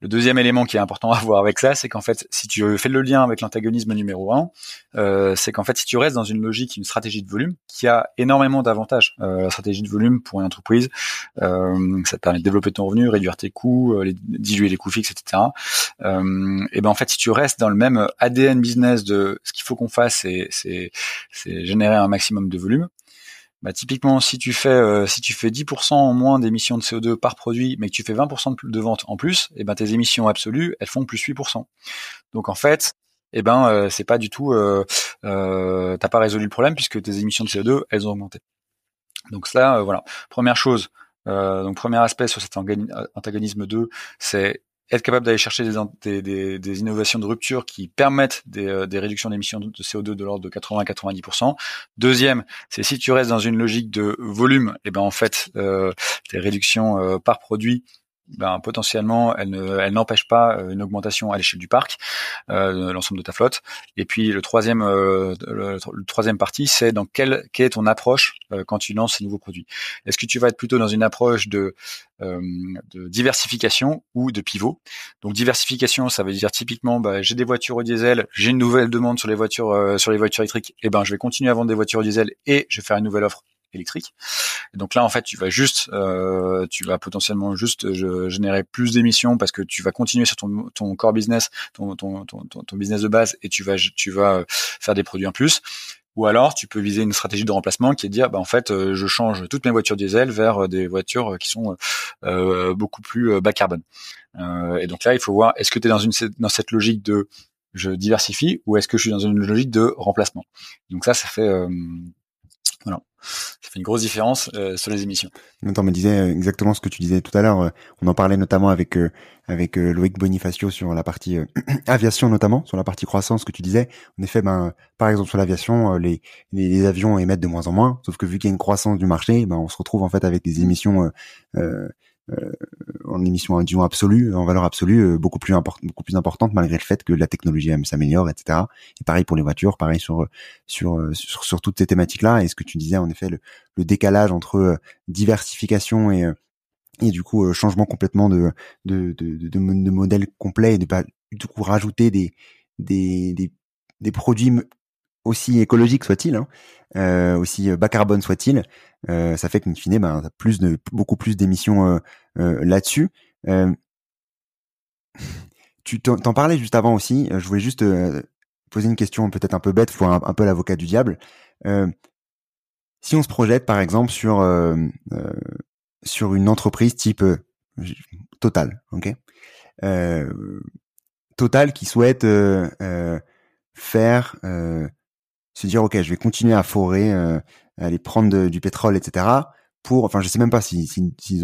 Le deuxième élément qui est important à voir avec ça, c'est qu'en fait, si tu fais le lien avec l'antagonisme numéro 1, c'est qu'en fait, si tu restes dans une logique, une stratégie de volume, qui a énormément d'avantages, la stratégie de volume pour une entreprise, ça te permet de développer ton revenu, réduire tes coûts, diluer les coûts fixes, etc. En fait, si tu restes dans le même ADN business de ce qu'il faut qu'on fasse, c'est générer un maximum de volume, Bah, typiquement, si tu fais 10% en moins d'émissions de CO2 par produit, mais que tu fais 20% de ventes en plus, et ben tes émissions absolues, elles font plus 8%. Donc en fait, et ben c'est pas du tout, t'as pas résolu le problème puisque tes émissions de CO2 elles ont augmenté. Donc ça, voilà. Première chose, donc premier aspect sur cet antagonisme 2, c'est être capable d'aller chercher des innovations de rupture qui permettent des réductions d'émissions de CO2 de l'ordre de 80-90%. Deuxième, c'est si tu restes dans une logique de volume, et ben en fait tes réductions par produit, ben potentiellement elles n'empêchent pas une augmentation à l'échelle du parc, de l'ensemble de ta flotte. Et puis le troisième partie, c'est dans quelle est ton approche quand tu lances ces nouveaux produits. Est-ce que tu vas être plutôt dans une approche de diversification ou de pivot. Donc diversification, ça veut dire typiquement, bah, j'ai des voitures au diesel, j'ai une nouvelle demande sur les voitures électriques, et ben je vais continuer à vendre des voitures au diesel et je vais faire une nouvelle offre électrique. Et donc là en fait tu vas potentiellement juste générer plus d'émissions parce que tu vas continuer sur ton core business, ton business de base, et tu vas faire des produits en plus. Ou alors, tu peux viser une stratégie de remplacement qui est de dire, bah en fait, je change toutes mes voitures diesel vers des voitures qui sont beaucoup plus bas carbone. Et donc là, il faut voir, est-ce que tu es dans cette logique de je diversifie ou est-ce que je suis dans une logique de remplacement. Donc ça fait voilà. Ça fait une grosse différence sur les émissions. Nathan me disait exactement ce que tu disais tout à l'heure. On en parlait notamment avec Loïc Bonifacio sur la partie aviation, notamment sur la partie croissance que tu disais. En effet, par exemple sur l'aviation, les avions émettent de moins en moins. Sauf que vu qu'il y a une croissance du marché, on se retrouve en fait avec des émissions en émissions absolue, en valeur absolue, beaucoup plus importante, malgré le fait que la technologie s'améliore, etc. Et pareil pour les voitures, pareil sur toutes ces thématiques-là. Et ce que tu disais, en effet, le décalage entre diversification et du coup changement complètement de modèle complet, et de pas du coup rajouter des produits aussi écologique soit-il, aussi bas carbone soit-il, ça fait qu'in fine, t'as beaucoup plus d'émissions là-dessus. Tu t'en parlais juste avant aussi. Je voulais juste poser une question peut-être un peu bête, voire un peu l'avocat du diable. Si on se projette par exemple sur une entreprise type Total, ok, Total qui souhaite se dire ok, je vais continuer à forer, à aller prendre du pétrole, etc. Pour, enfin, je sais même pas s'ils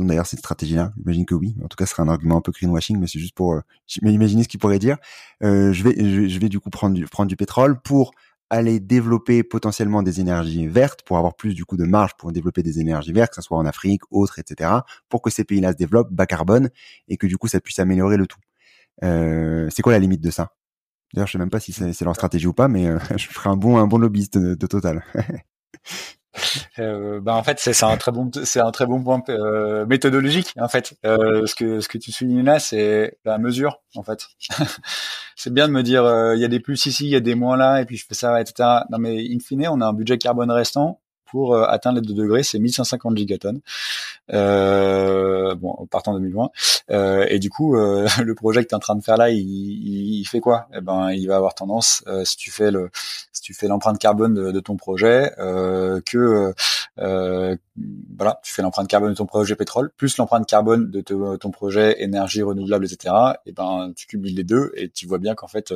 ont d'ailleurs cette stratégie-là. J'imagine que oui. En tout cas, ce serait un argument un peu greenwashing, mais c'est juste pour imaginer ce qu'ils pourraient dire. Je vais du coup prendre du pétrole pour aller développer potentiellement des énergies vertes, pour avoir plus du coup de marge pour développer des énergies vertes, que ça soit en Afrique, autres, etc. Pour que ces pays-là se développent bas carbone et que du coup ça puisse améliorer le tout. C'est quoi la limite de ça? D'ailleurs, je sais même pas si c'est leur stratégie ou pas, mais je ferai un bon lobbyiste de Total. En fait, c'est un très bon point méthodologique. En fait, ce que tu soulignes là, c'est la mesure. En fait, c'est bien de me dire il y a des plus ici, il y a des moins là, et puis je fais ça, etc. Non, mais in fine, on a un budget carbone restant pour atteindre les 2 degrés, c'est 1150 gigatonnes. Partant 2020. Et du coup, le projet que tu es en train de faire là, il fait quoi? Eh ben, il va avoir tendance, si tu fais l'empreinte carbone de ton projet, tu fais l'empreinte carbone de ton projet pétrole, plus l'empreinte carbone de ton projet énergie renouvelable, etc. Et ben, tu cumules les deux et tu vois bien qu'en fait,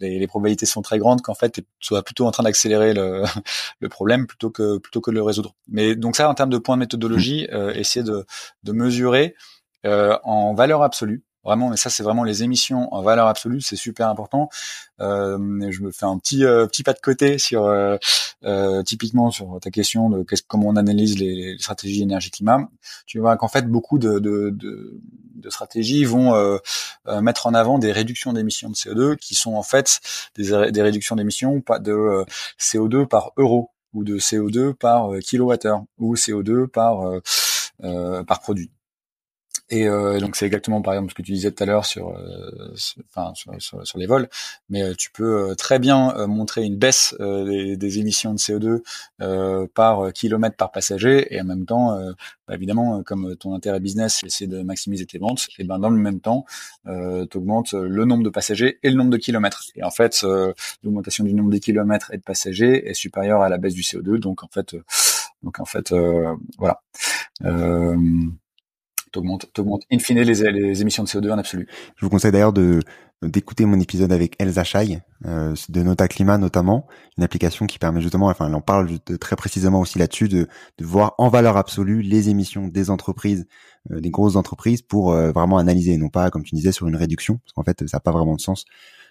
les probabilités sont très grandes qu'en fait tu sois plutôt en train d'accélérer le problème plutôt que de le résoudre. Mais donc ça, en termes de points de méthodologie, essayer de mesurer en valeur absolue. Vraiment, mais ça c'est vraiment les émissions en valeur absolue, c'est super important. Je me fais un petit pas de côté sur typiquement sur ta question de comment on analyse les stratégies énergie-climat. Tu vois qu'en fait beaucoup de stratégies vont mettre en avant des réductions d'émissions de CO2 qui sont en fait des réductions d'émissions de CO2 par euro ou de CO2 par kilowattheure ou CO2 par produit. Et donc c'est exactement par exemple ce que tu disais tout à l'heure sur les vols, mais tu peux très bien montrer une baisse des émissions de CO2 par kilomètre par passager, et en même temps évidemment comme ton intérêt business c'est de maximiser tes ventes, et ben dans le même temps t'augmentes le nombre de passagers et le nombre de kilomètres, et en fait l'augmentation du nombre de kilomètres et de passagers est supérieure à la baisse du CO2, donc en fait Donc en fait, voilà. T'augmentes in fine les émissions de CO2 en absolu. Je vous conseille d'ailleurs d'écouter mon épisode avec Elsa Chai de Nota Climat notamment, une application qui permet justement, enfin elle en parle très précisément aussi là-dessus, de voir en valeur absolue les émissions des entreprises, des grosses entreprises, pour vraiment analyser, non pas comme tu disais sur une réduction, parce qu'en fait ça n'a pas vraiment de sens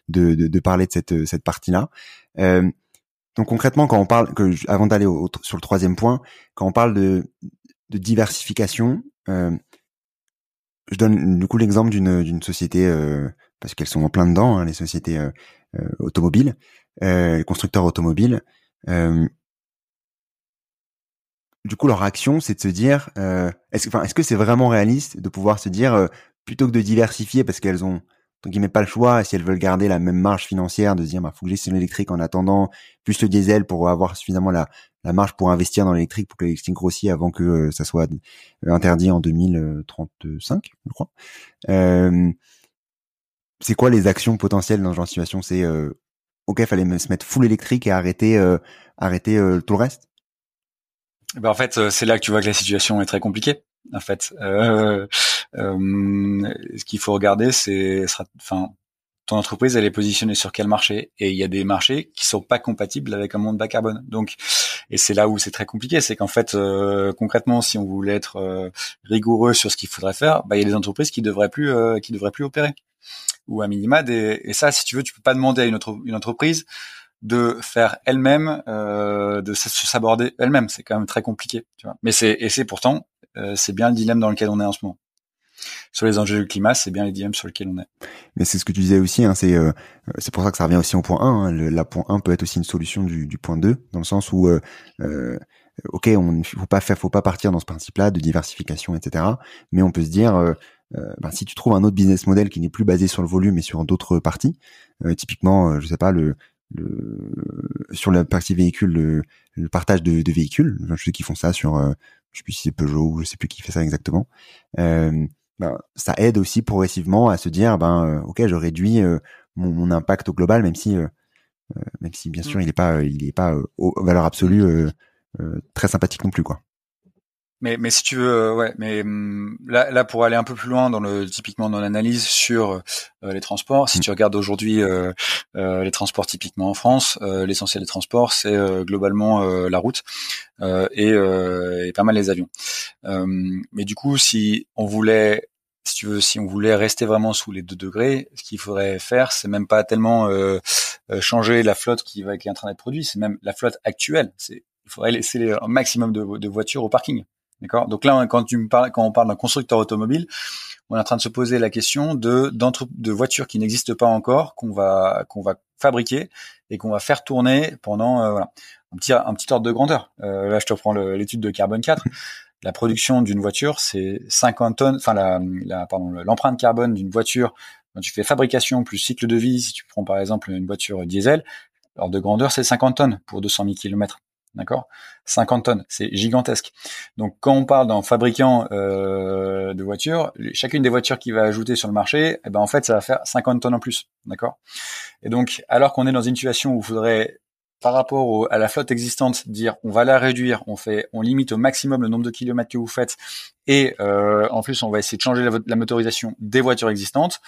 de parler de cette partie-là. Donc concrètement, quand on parle, avant d'aller sur le troisième point, quand on parle de diversification, je donne du coup l'exemple d'une société, parce qu'elles sont en plein dedans, hein, les sociétés automobiles, les constructeurs automobiles. Du coup, leur action, c'est de se dire, est-ce que c'est vraiment réaliste de pouvoir se dire, plutôt que de diversifier, parce qu'elles ont donc ils mettent pas le choix, si elles veulent garder la même marge financière, de se dire, faut que j'ai l'électrique en attendant, plus le diesel pour avoir suffisamment la marge pour investir dans l'électrique, pour que l'électrique grossisse avant que ça soit interdit en 2035, je crois. C'est quoi les actions potentielles dans ce genre de situation? C'est ok, fallait se mettre full électrique et arrêter tout le reste. En fait, c'est là que tu vois que la situation est très compliquée. En fait, ce qu'il faut regarder, c'est, ton entreprise, elle est positionnée sur quel marché? Et il y a des marchés qui sont pas compatibles avec un monde bas carbone. Donc, et c'est là où c'est très compliqué, c'est qu'en fait, concrètement, si on voulait être rigoureux sur ce qu'il faudrait faire, il y a des entreprises qui devraient plus opérer, ou à minima et ça, si tu veux, tu peux pas demander à une entreprise de faire elle-même, de se saborder elle-même. C'est quand même très compliqué, tu vois. Mais c'est pourtant, c'est bien le dilemme dans lequel on est en ce moment. Sur les enjeux du climat, c'est bien les dilemmes sur lesquels on est. Mais c'est ce que tu disais aussi, hein, c'est pour ça que ça revient aussi au point 1. Hein, la point 1 peut être aussi une solution du point 2, dans le sens où, ok, faut pas partir dans ce principe-là de diversification, etc. Mais on peut se dire, si tu trouves un autre business model qui n'est plus basé sur le volume, mais sur d'autres parties, typiquement, je sais pas, sur la partie véhicule, le partage de véhicules, je sais qu'ils font ça sur, je sais plus si c'est Peugeot ou je sais plus qui fait ça exactement. Ça aide aussi progressivement à se dire, ok, je réduis mon impact au global, même si bien sûr il est pas aux valeurs absolues très sympathique non plus, quoi. Mais si tu veux, ouais. Mais là pour aller un peu plus loin typiquement dans l'analyse sur les transports, si tu regardes aujourd'hui les transports typiquement en France, l'essentiel des transports c'est globalement la route et pas mal les avions. Mais du coup, si on voulait rester vraiment sous les 2 degrés, ce qu'il faudrait faire, c'est même pas tellement changer la flotte qui est en train d'être produite, c'est même la flotte actuelle. Il faudrait laisser un maximum de voitures au parking. D'accord. Donc là, quand on parle d'un constructeur automobile, on est en train de se poser la question de voitures qui n'existent pas encore, qu'on va fabriquer et qu'on va faire tourner pendant un petit ordre de grandeur. Là, je te prends l'étude de Carbon 4. La production d'une voiture, c'est 50 tonnes. Enfin, l'empreinte carbone d'une voiture quand tu fais fabrication plus cycle de vie. Si tu prends par exemple une voiture diesel, l'ordre de grandeur c'est 50 tonnes pour 200 000 km. D'accord, 50 tonnes, c'est gigantesque. Donc, quand on parle d'un fabricant de voitures, chacune des voitures qu'il va ajouter sur le marché, en fait, ça va faire 50 tonnes en plus. D'accord. Et donc, alors qu'on est dans une situation où il faudrait, par rapport à la flotte existante, dire on va la réduire, on limite au maximum le nombre de kilomètres que vous faites, et en plus, on va essayer de changer la motorisation des voitures existantes.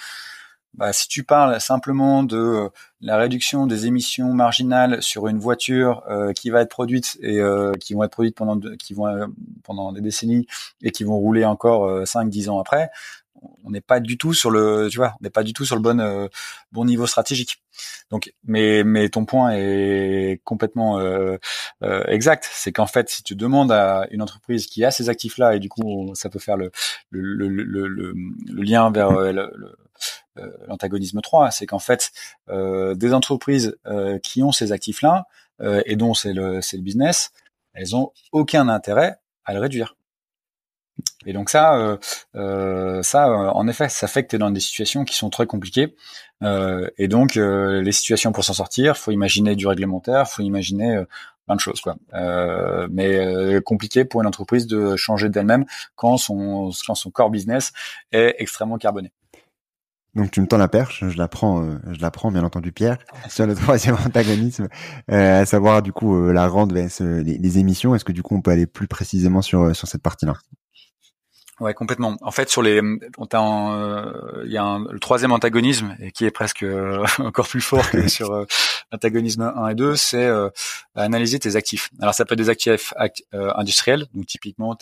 Si tu parles simplement de la réduction des émissions marginales sur une voiture qui va être produite et qui vont être produites pendant des décennies et qui vont rouler encore 5-10 ans après, on n'est pas du tout sur le bon niveau stratégique. Donc, mais ton point est complètement exact. C'est qu'en fait, si tu demandes à une entreprise qui a ces actifs-là, et du coup, ça peut faire le lien vers l'antagonisme 3, c'est qu'en fait, des entreprises qui ont ces actifs-là et dont c'est le business, elles ont aucun intérêt à le réduire. Et donc en effet, ça fait que tu es dans des situations qui sont très compliquées. Et donc, les situations pour s'en sortir, faut imaginer du réglementaire, faut imaginer plein de choses, quoi. Mais compliqué pour une entreprise de changer d'elle-même quand son core business est extrêmement carboné. Donc tu me tends la perche, je la prends bien entendu Pierre, sur le troisième antagonisme, à savoir du coup la rente vs les émissions. Est-ce que du coup on peut aller plus précisément sur cette partie-là? Ouais, complètement. En fait, sur les, il y a le troisième antagonisme et qui est presque encore plus fort que sur l'antagonisme 1 et 2, c'est analyser tes actifs. Alors ça peut être des actifs industriels, donc typiquement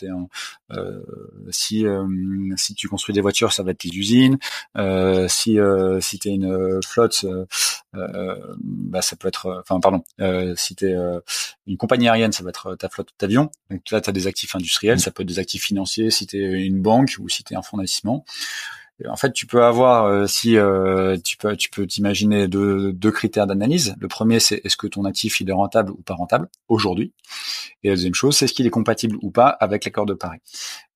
si tu construis des voitures, ça va être tes usines. Si t'es une flotte, ça peut être, si t'es une compagnie aérienne, ça va être ta flotte d'avions. Donc là, t'as des actifs industriels, ça peut être des actifs financiers, si t'es une banque ou si tu es un fonds d'investissement. En fait, tu peux avoir tu peux t'imaginer deux critères d'analyse. Le premier, c'est est-ce que ton actif il est rentable ou pas rentable aujourd'hui. Et la deuxième chose, c'est est-ce qu'il est compatible ou pas avec l'accord de Paris.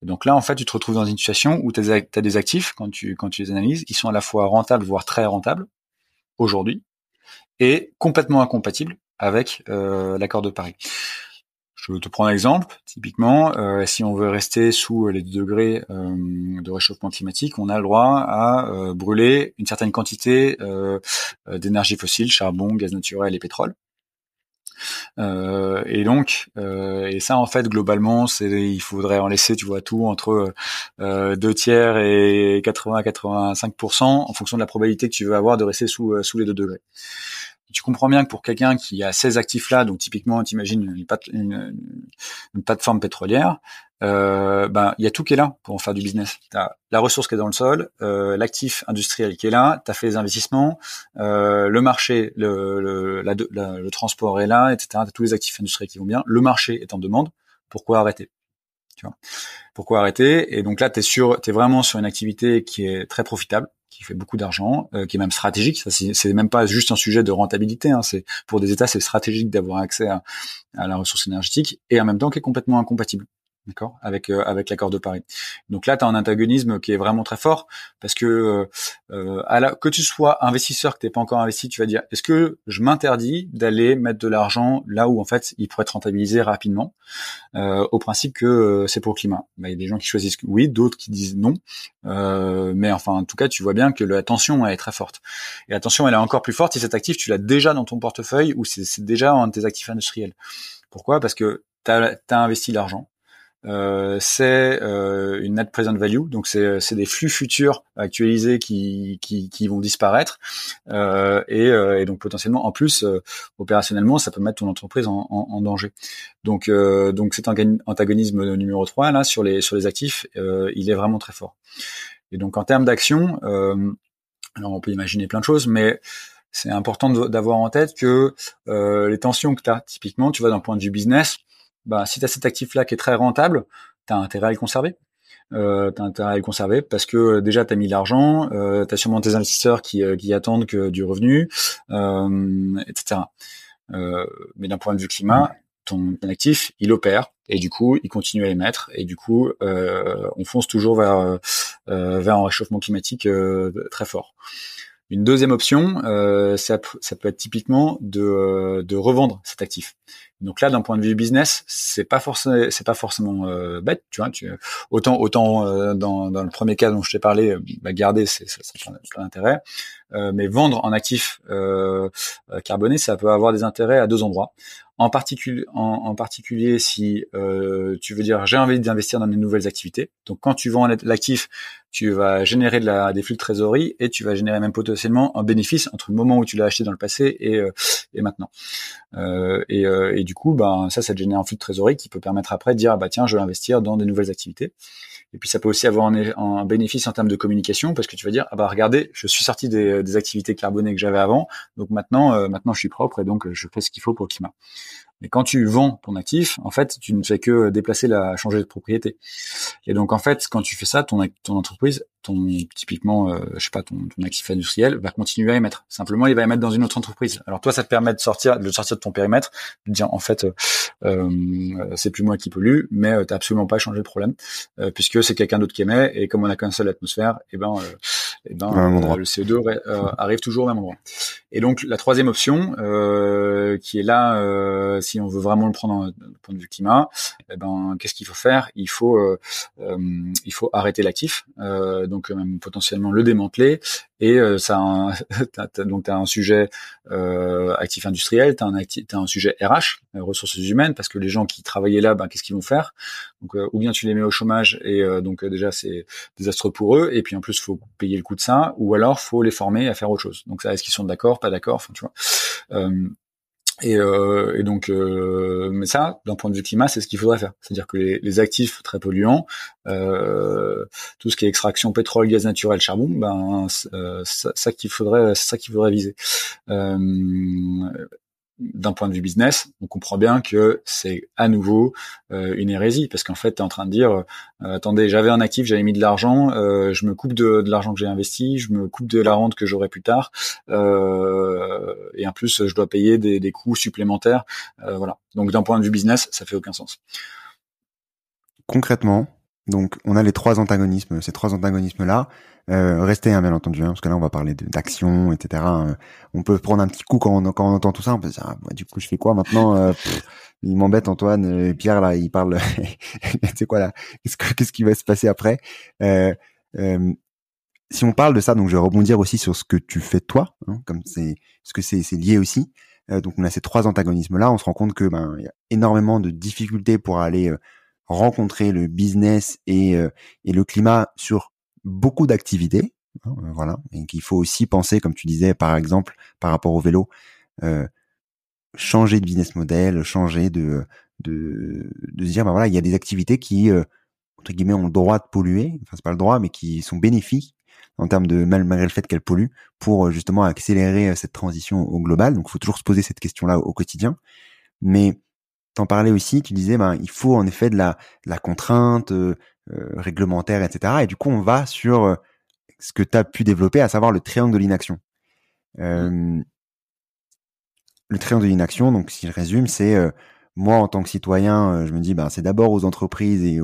Et donc là, en fait, tu te retrouves dans une situation où tu as des actifs quand tu les analyses, ils sont à la fois rentables voire très rentables aujourd'hui et complètement incompatibles avec l'accord de Paris. Je te prends un exemple. Typiquement, si on veut rester sous les 2 degrés de réchauffement climatique, on a le droit à brûler une certaine quantité d'énergie fossile, charbon, gaz naturel et pétrole. Et ça en fait globalement il faudrait en laisser tout entre 2/3 et 80-85% en fonction de la probabilité que tu veux avoir de rester sous les 2 degrés. Tu comprends bien que pour quelqu'un qui a ces actifs-là, donc typiquement, t'imagines une plateforme pétrolière, il y a tout qui est là pour en faire du business. T'as la ressource qui est dans le sol, l'actif industriel qui est là, t'as fait les investissements, le marché, le transport est là, etc. T'as tous les actifs industriels qui vont bien, le marché est en demande. Pourquoi arrêter? Tu vois? Pourquoi arrêter? Et donc là, t'es vraiment sur une activité qui est très profitable, qui fait beaucoup d'argent, qui est même stratégique. Ça, c'est même pas juste un sujet de rentabilité. Hein. C'est pour des États, c'est stratégique d'avoir accès à la ressource énergétique et en même temps qui est complètement incompatible, d'accord, avec l'accord de Paris. Donc là, tu as un antagonisme qui est vraiment très fort parce que que tu sois investisseur, que t'es pas encore investi, tu vas dire est-ce que je m'interdis d'aller mettre de l'argent là où en fait il pourrait être rentabilisé rapidement au principe que c'est pour le climat. Il y a des gens qui choisissent oui, d'autres qui disent non. Mais enfin, en tout cas, tu vois bien que la tension elle est très forte. Et la tension elle est encore plus forte si cet actif tu l'as déjà dans ton portefeuille ou c'est déjà un de tes actifs industriels. Pourquoi? Parce que t'as investi l'argent. C'est une net present value, donc c'est des flux futurs actualisés qui vont disparaître et donc potentiellement en plus opérationnellement ça peut mettre ton entreprise en danger. Donc cet antagonisme numéro 3 là sur les actifs, il est vraiment très fort. Et donc en termes d'action, alors on peut imaginer plein de choses, mais c'est important d'avoir en tête que les tensions que tu as, typiquement, tu vois d'un point de vue business. Si tu as cet actif-là qui est très rentable, tu as intérêt à le conserver. Parce que déjà, tu as mis l'argent, tu as sûrement tes investisseurs qui attendent que du revenu, etc. Mais d'un point de vue climat, ton actif, il opère et du coup, il continue à émettre et du coup, on fonce toujours vers un réchauffement climatique très fort. Une deuxième option, ça peut être typiquement de revendre cet actif. Donc là, d'un point de vue business, c'est pas forcément bête, tu vois. Autant dans le premier cas dont je t'ai parlé, garder, c'est plein d'intérêt. Mais vendre un actif carboné, ça peut avoir des intérêts à deux endroits. En particulier, si tu veux dire j'ai envie d'investir dans des nouvelles activités. Donc quand tu vends l'actif, tu vas générer des flux de trésorerie et tu vas générer même potentiellement un bénéfice entre le moment où tu l'as acheté dans le passé et maintenant. Et du coup, ça te génère un flux de trésorerie qui peut permettre après de dire tiens, je vais investir dans des nouvelles activités. Et puis ça peut aussi avoir un bénéfice en termes de communication parce que tu vas dire regardez, je suis sorti des activités carbonées que j'avais avant, donc maintenant je suis propre et donc je fais ce qu'il faut pour le climat. Mais quand tu vends ton actif, en fait, tu ne fais que changer de propriété. Et donc, en fait, quand tu fais ça, ton entreprise, typiquement, ton actif industriel va continuer à émettre. Simplement, il va émettre dans une autre entreprise. Alors toi, ça te permet de sortir de ton périmètre, de dire en fait, c'est plus moi qui pollue, mais t'as absolument pas changé le problème, puisque c'est quelqu'un d'autre qui émet. Et comme on a qu'une seule atmosphère, eh ben, le CO2 arrive toujours au même endroit. Et donc la troisième option, qui est là, si on veut vraiment le prendre du point de vue climat, eh ben, qu'est-ce qu'il faut faire ? Il faut arrêter l'actif, donc même potentiellement le démanteler. Et donc t'as un sujet actif industriel, t'as un sujet RH, ressources humaines, parce que les gens qui travaillaient là, ben, qu'est-ce qu'ils vont faire ? Donc ou bien tu les mets au chômage et donc déjà c'est désastreux pour eux, et puis en plus faut payer le coût de ça, ou alors faut les former à faire autre chose. Donc ça, est-ce qu'ils sont d'accord, pas d'accord, enfin tu vois. Et donc, mais ça, d'un point de vue climat, c'est ce qu'il faudrait faire. C'est-à-dire que les actifs très polluants, tout ce qui est extraction pétrole, gaz naturel, charbon, ben ça qu'il faudrait viser. D'un point de vue business, on comprend bien que c'est à nouveau une hérésie, parce qu'en fait, tu es en train de dire attendez, j'avais un actif, j'avais mis de l'argent, je me coupe de l'argent que j'ai investi, je me coupe de la rente que j'aurai plus tard, et en plus, je dois payer des coûts supplémentaires. Voilà. Donc, d'un point de vue business, ça fait aucun sens. Concrètement, donc, on a les trois antagonismes, ces trois antagonismes-là. Restez, bien entendu, hein, parce que là on va parler d'action, etc. On peut prendre un petit coup quand on entend tout ça, on peut se dire bah, du coup je fais quoi maintenant, il m'embête Antoine, Pierre là il parle, c'est quoi là, qu'est-ce qui va se passer après. Si on parle de ça, donc je vais rebondir aussi sur ce que tu fais toi, hein, comme c'est parce que c'est lié aussi. Donc on a ces trois antagonismes là, on se rend compte que ben il y a énormément de difficultés pour aller rencontrer le business et le climat sur beaucoup d'activités, voilà, et qu'il faut aussi penser, comme tu disais, par exemple, par rapport au vélo, changer de business model, changer de se dire, bah voilà, il y a des activités qui, entre guillemets, ont le droit de polluer, enfin, c'est pas le droit, mais qui sont bénéfiques, en termes de, malgré le fait qu'elles polluent, pour justement accélérer cette transition au global. Donc, il faut toujours se poser cette question-là au quotidien. Mais, t'en parlais aussi, tu disais, ben, il faut en effet de la contrainte, réglementaire, etc. Et du coup, on va sur ce que tu as pu développer, à savoir le triangle de l'inaction. Le triangle de l'inaction, donc si je résume, c'est moi en tant que citoyen, je me dis ben, c'est d'abord aux entreprises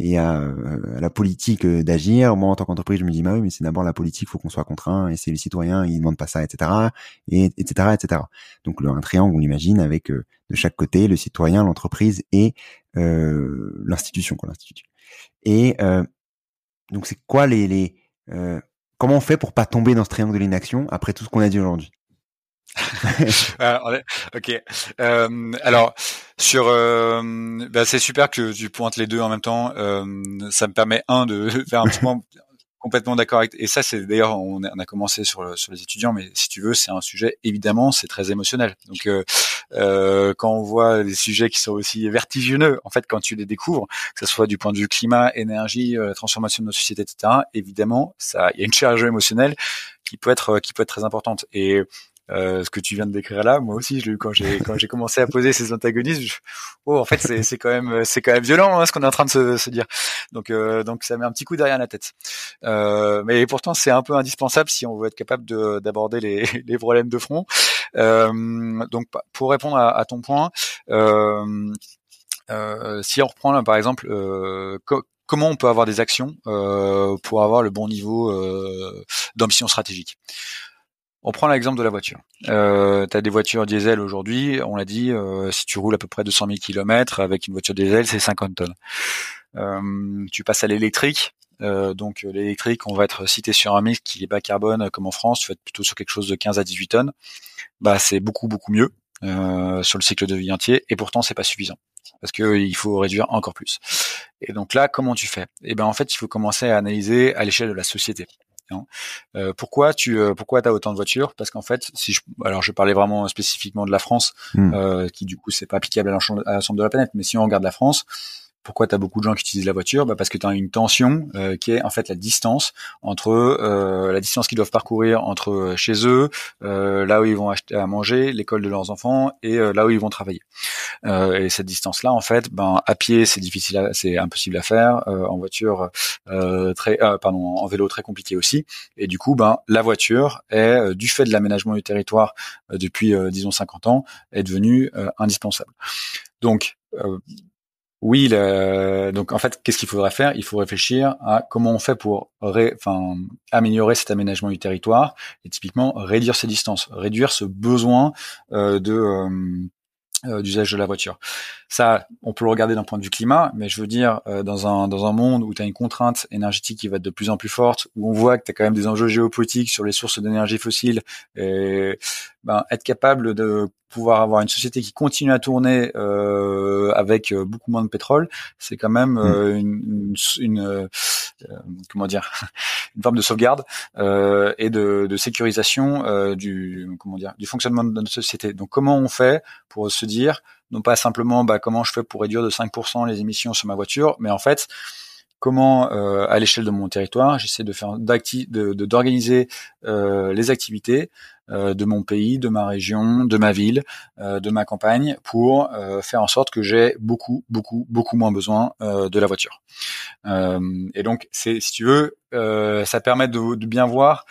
et à la politique d'agir. Moi en tant qu'entreprise, je me dis bah oui, mais c'est d'abord la politique, faut qu'on soit contraint, et c'est les citoyens, ils demandent pas ça, etc. etc. Donc un triangle, on l'imagine avec de chaque côté le citoyen, l'entreprise et l'institution, quoi, l'institut. Et donc c'est quoi les comment on fait pour pas tomber dans ce triangle de l'inaction après tout ce qu'on a dit aujourd'hui? Ok. Alors sur, bah c'est super que tu pointes les deux en même temps. Ça me permet de faire un petit moment complètement d'accord avec. Et ça, c'est d'ailleurs, on a commencé sur les étudiants, mais si tu veux, c'est un sujet évidemment, c'est très émotionnel. Donc quand on voit des sujets qui sont aussi vertigineux, en fait, quand tu les découvres, que ce soit du point de vue climat, énergie, transformation de nos sociétés, etc. Évidemment, ça, il y a une charge émotionnelle qui peut être très importante. Et ce que tu viens de décrire là, moi aussi, je l'ai eu quand j'ai commencé à poser ces antagonismes. En fait, c'est quand même violent, hein, ce qu'on est en train de se dire. Donc ça met un petit coup derrière la tête. Mais pourtant, c'est un peu indispensable si on veut être capable d'aborder les problèmes de front. Donc, pour répondre à ton point, si on reprend là, par exemple, comment on peut avoir des actions pour avoir le bon niveau d'ambition stratégique. On prend l'exemple de la voiture. T'as des voitures diesel aujourd'hui, on l'a dit, si tu roules à peu près 200 000 km avec une voiture diesel, c'est 50 tonnes. Tu passes à l'électrique. Donc l'électrique, on va être cité sur un mix qui est bas carbone, comme en France, tu vas être plutôt sur quelque chose de 15 à 18 tonnes. Bah c'est beaucoup mieux sur le cycle de vie entier, et pourtant c'est pas suffisant, parce que il faut réduire encore plus. Et donc là, comment tu fais ? Eh ben en fait, il faut commencer à analyser à l'échelle de la société. Pourquoi t'as autant de voitures ? Parce qu'en fait, je parlais vraiment spécifiquement de la France, qui du coup c'est pas applicable à l'ensemble de la planète, mais si on regarde la France, pourquoi t'as beaucoup de gens qui utilisent la voiture ? Bah parce que t'as une tension qui est en fait la distance entre la distance qu'ils doivent parcourir entre chez eux, là où ils vont acheter à manger, l'école de leurs enfants et là où ils vont travailler. Et cette distance-là, en fait, ben à pied c'est difficile, c'est impossible à faire, en voiture, en vélo très compliqué aussi. Et du coup, ben la voiture est du fait de l'aménagement du territoire depuis disons 50 ans est devenue indispensable. Donc Oui, donc en fait, qu'est-ce qu'il faudrait faire? Il faut réfléchir à comment on fait pour améliorer cet aménagement du territoire et typiquement réduire ces distances, réduire ce besoin d'usage de la voiture. Ça, on peut le regarder d'un point de vue climat, mais je veux dire, dans un monde où tu as une contrainte énergétique qui va être de plus en plus forte, où on voit que tu as quand même des enjeux géopolitiques sur les sources d'énergie fossile, et être capable de pouvoir avoir une société qui continue à tourner avec beaucoup moins de pétrole, c'est quand même une forme de sauvegarde et de sécurisation du fonctionnement de notre société. Donc comment on fait pour se dire non pas simplement comment je fais pour réduire de 5% les émissions sur ma voiture, mais en fait comment à l'échelle de mon territoire j'essaie de faire d'organiser les activités de mon pays, de ma région, de ma ville, de ma campagne, pour faire en sorte que j'ai beaucoup moins besoin de la voiture. Et donc, c'est, si tu veux, ça permet de bien voir,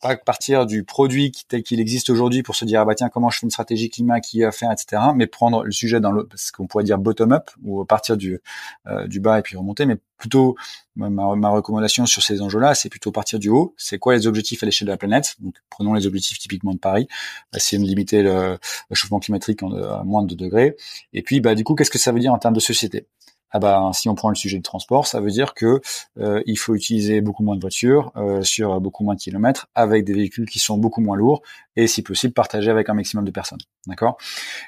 à partir du produit tel qu'il existe aujourd'hui, pour se dire comment je fais une stratégie climat qui a fait, etc. Mais prendre le sujet dans ce qu'on pourrait dire bottom up, ou partir du bas et puis remonter, mais plutôt ma recommandation sur ces enjeux-là, c'est plutôt partir du haut. C'est quoi les objectifs à l'échelle de la planète? Donc prenons les objectifs typiquement de Paris, essayer de limiter le réchauffement climatique à moins de 2 degrés. Et puis du coup, qu'est-ce que ça veut dire en termes de société? Si on prend le sujet du transport, ça veut dire que il faut utiliser beaucoup moins de voitures sur beaucoup moins de kilomètres, avec des véhicules qui sont beaucoup moins lourds et, si possible, partagés avec un maximum de personnes. D'accord?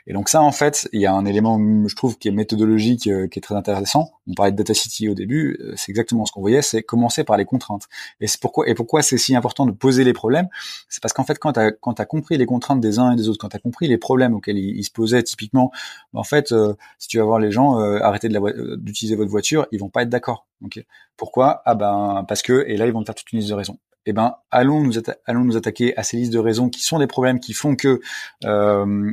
Et donc ça, en fait, il y a un élément, je trouve, qui est méthodologique, qui est très intéressant. On parlait de Data City au début, c'est exactement ce qu'on voyait, c'est commencer par les contraintes. Et c'est pourquoi c'est si important de poser les problèmes, c'est parce qu'en fait, quand t'as compris les contraintes des uns et des autres, quand t'as compris les problèmes auxquels ils se posaient, typiquement, si tu vas voir les gens arrêter d'utiliser votre voiture, ils vont pas être d'accord. Okay. Pourquoi? Parce que, et là, ils vont faire toute une liste de raisons. Allons nous attaquer à ces listes de raisons qui sont des problèmes qui font que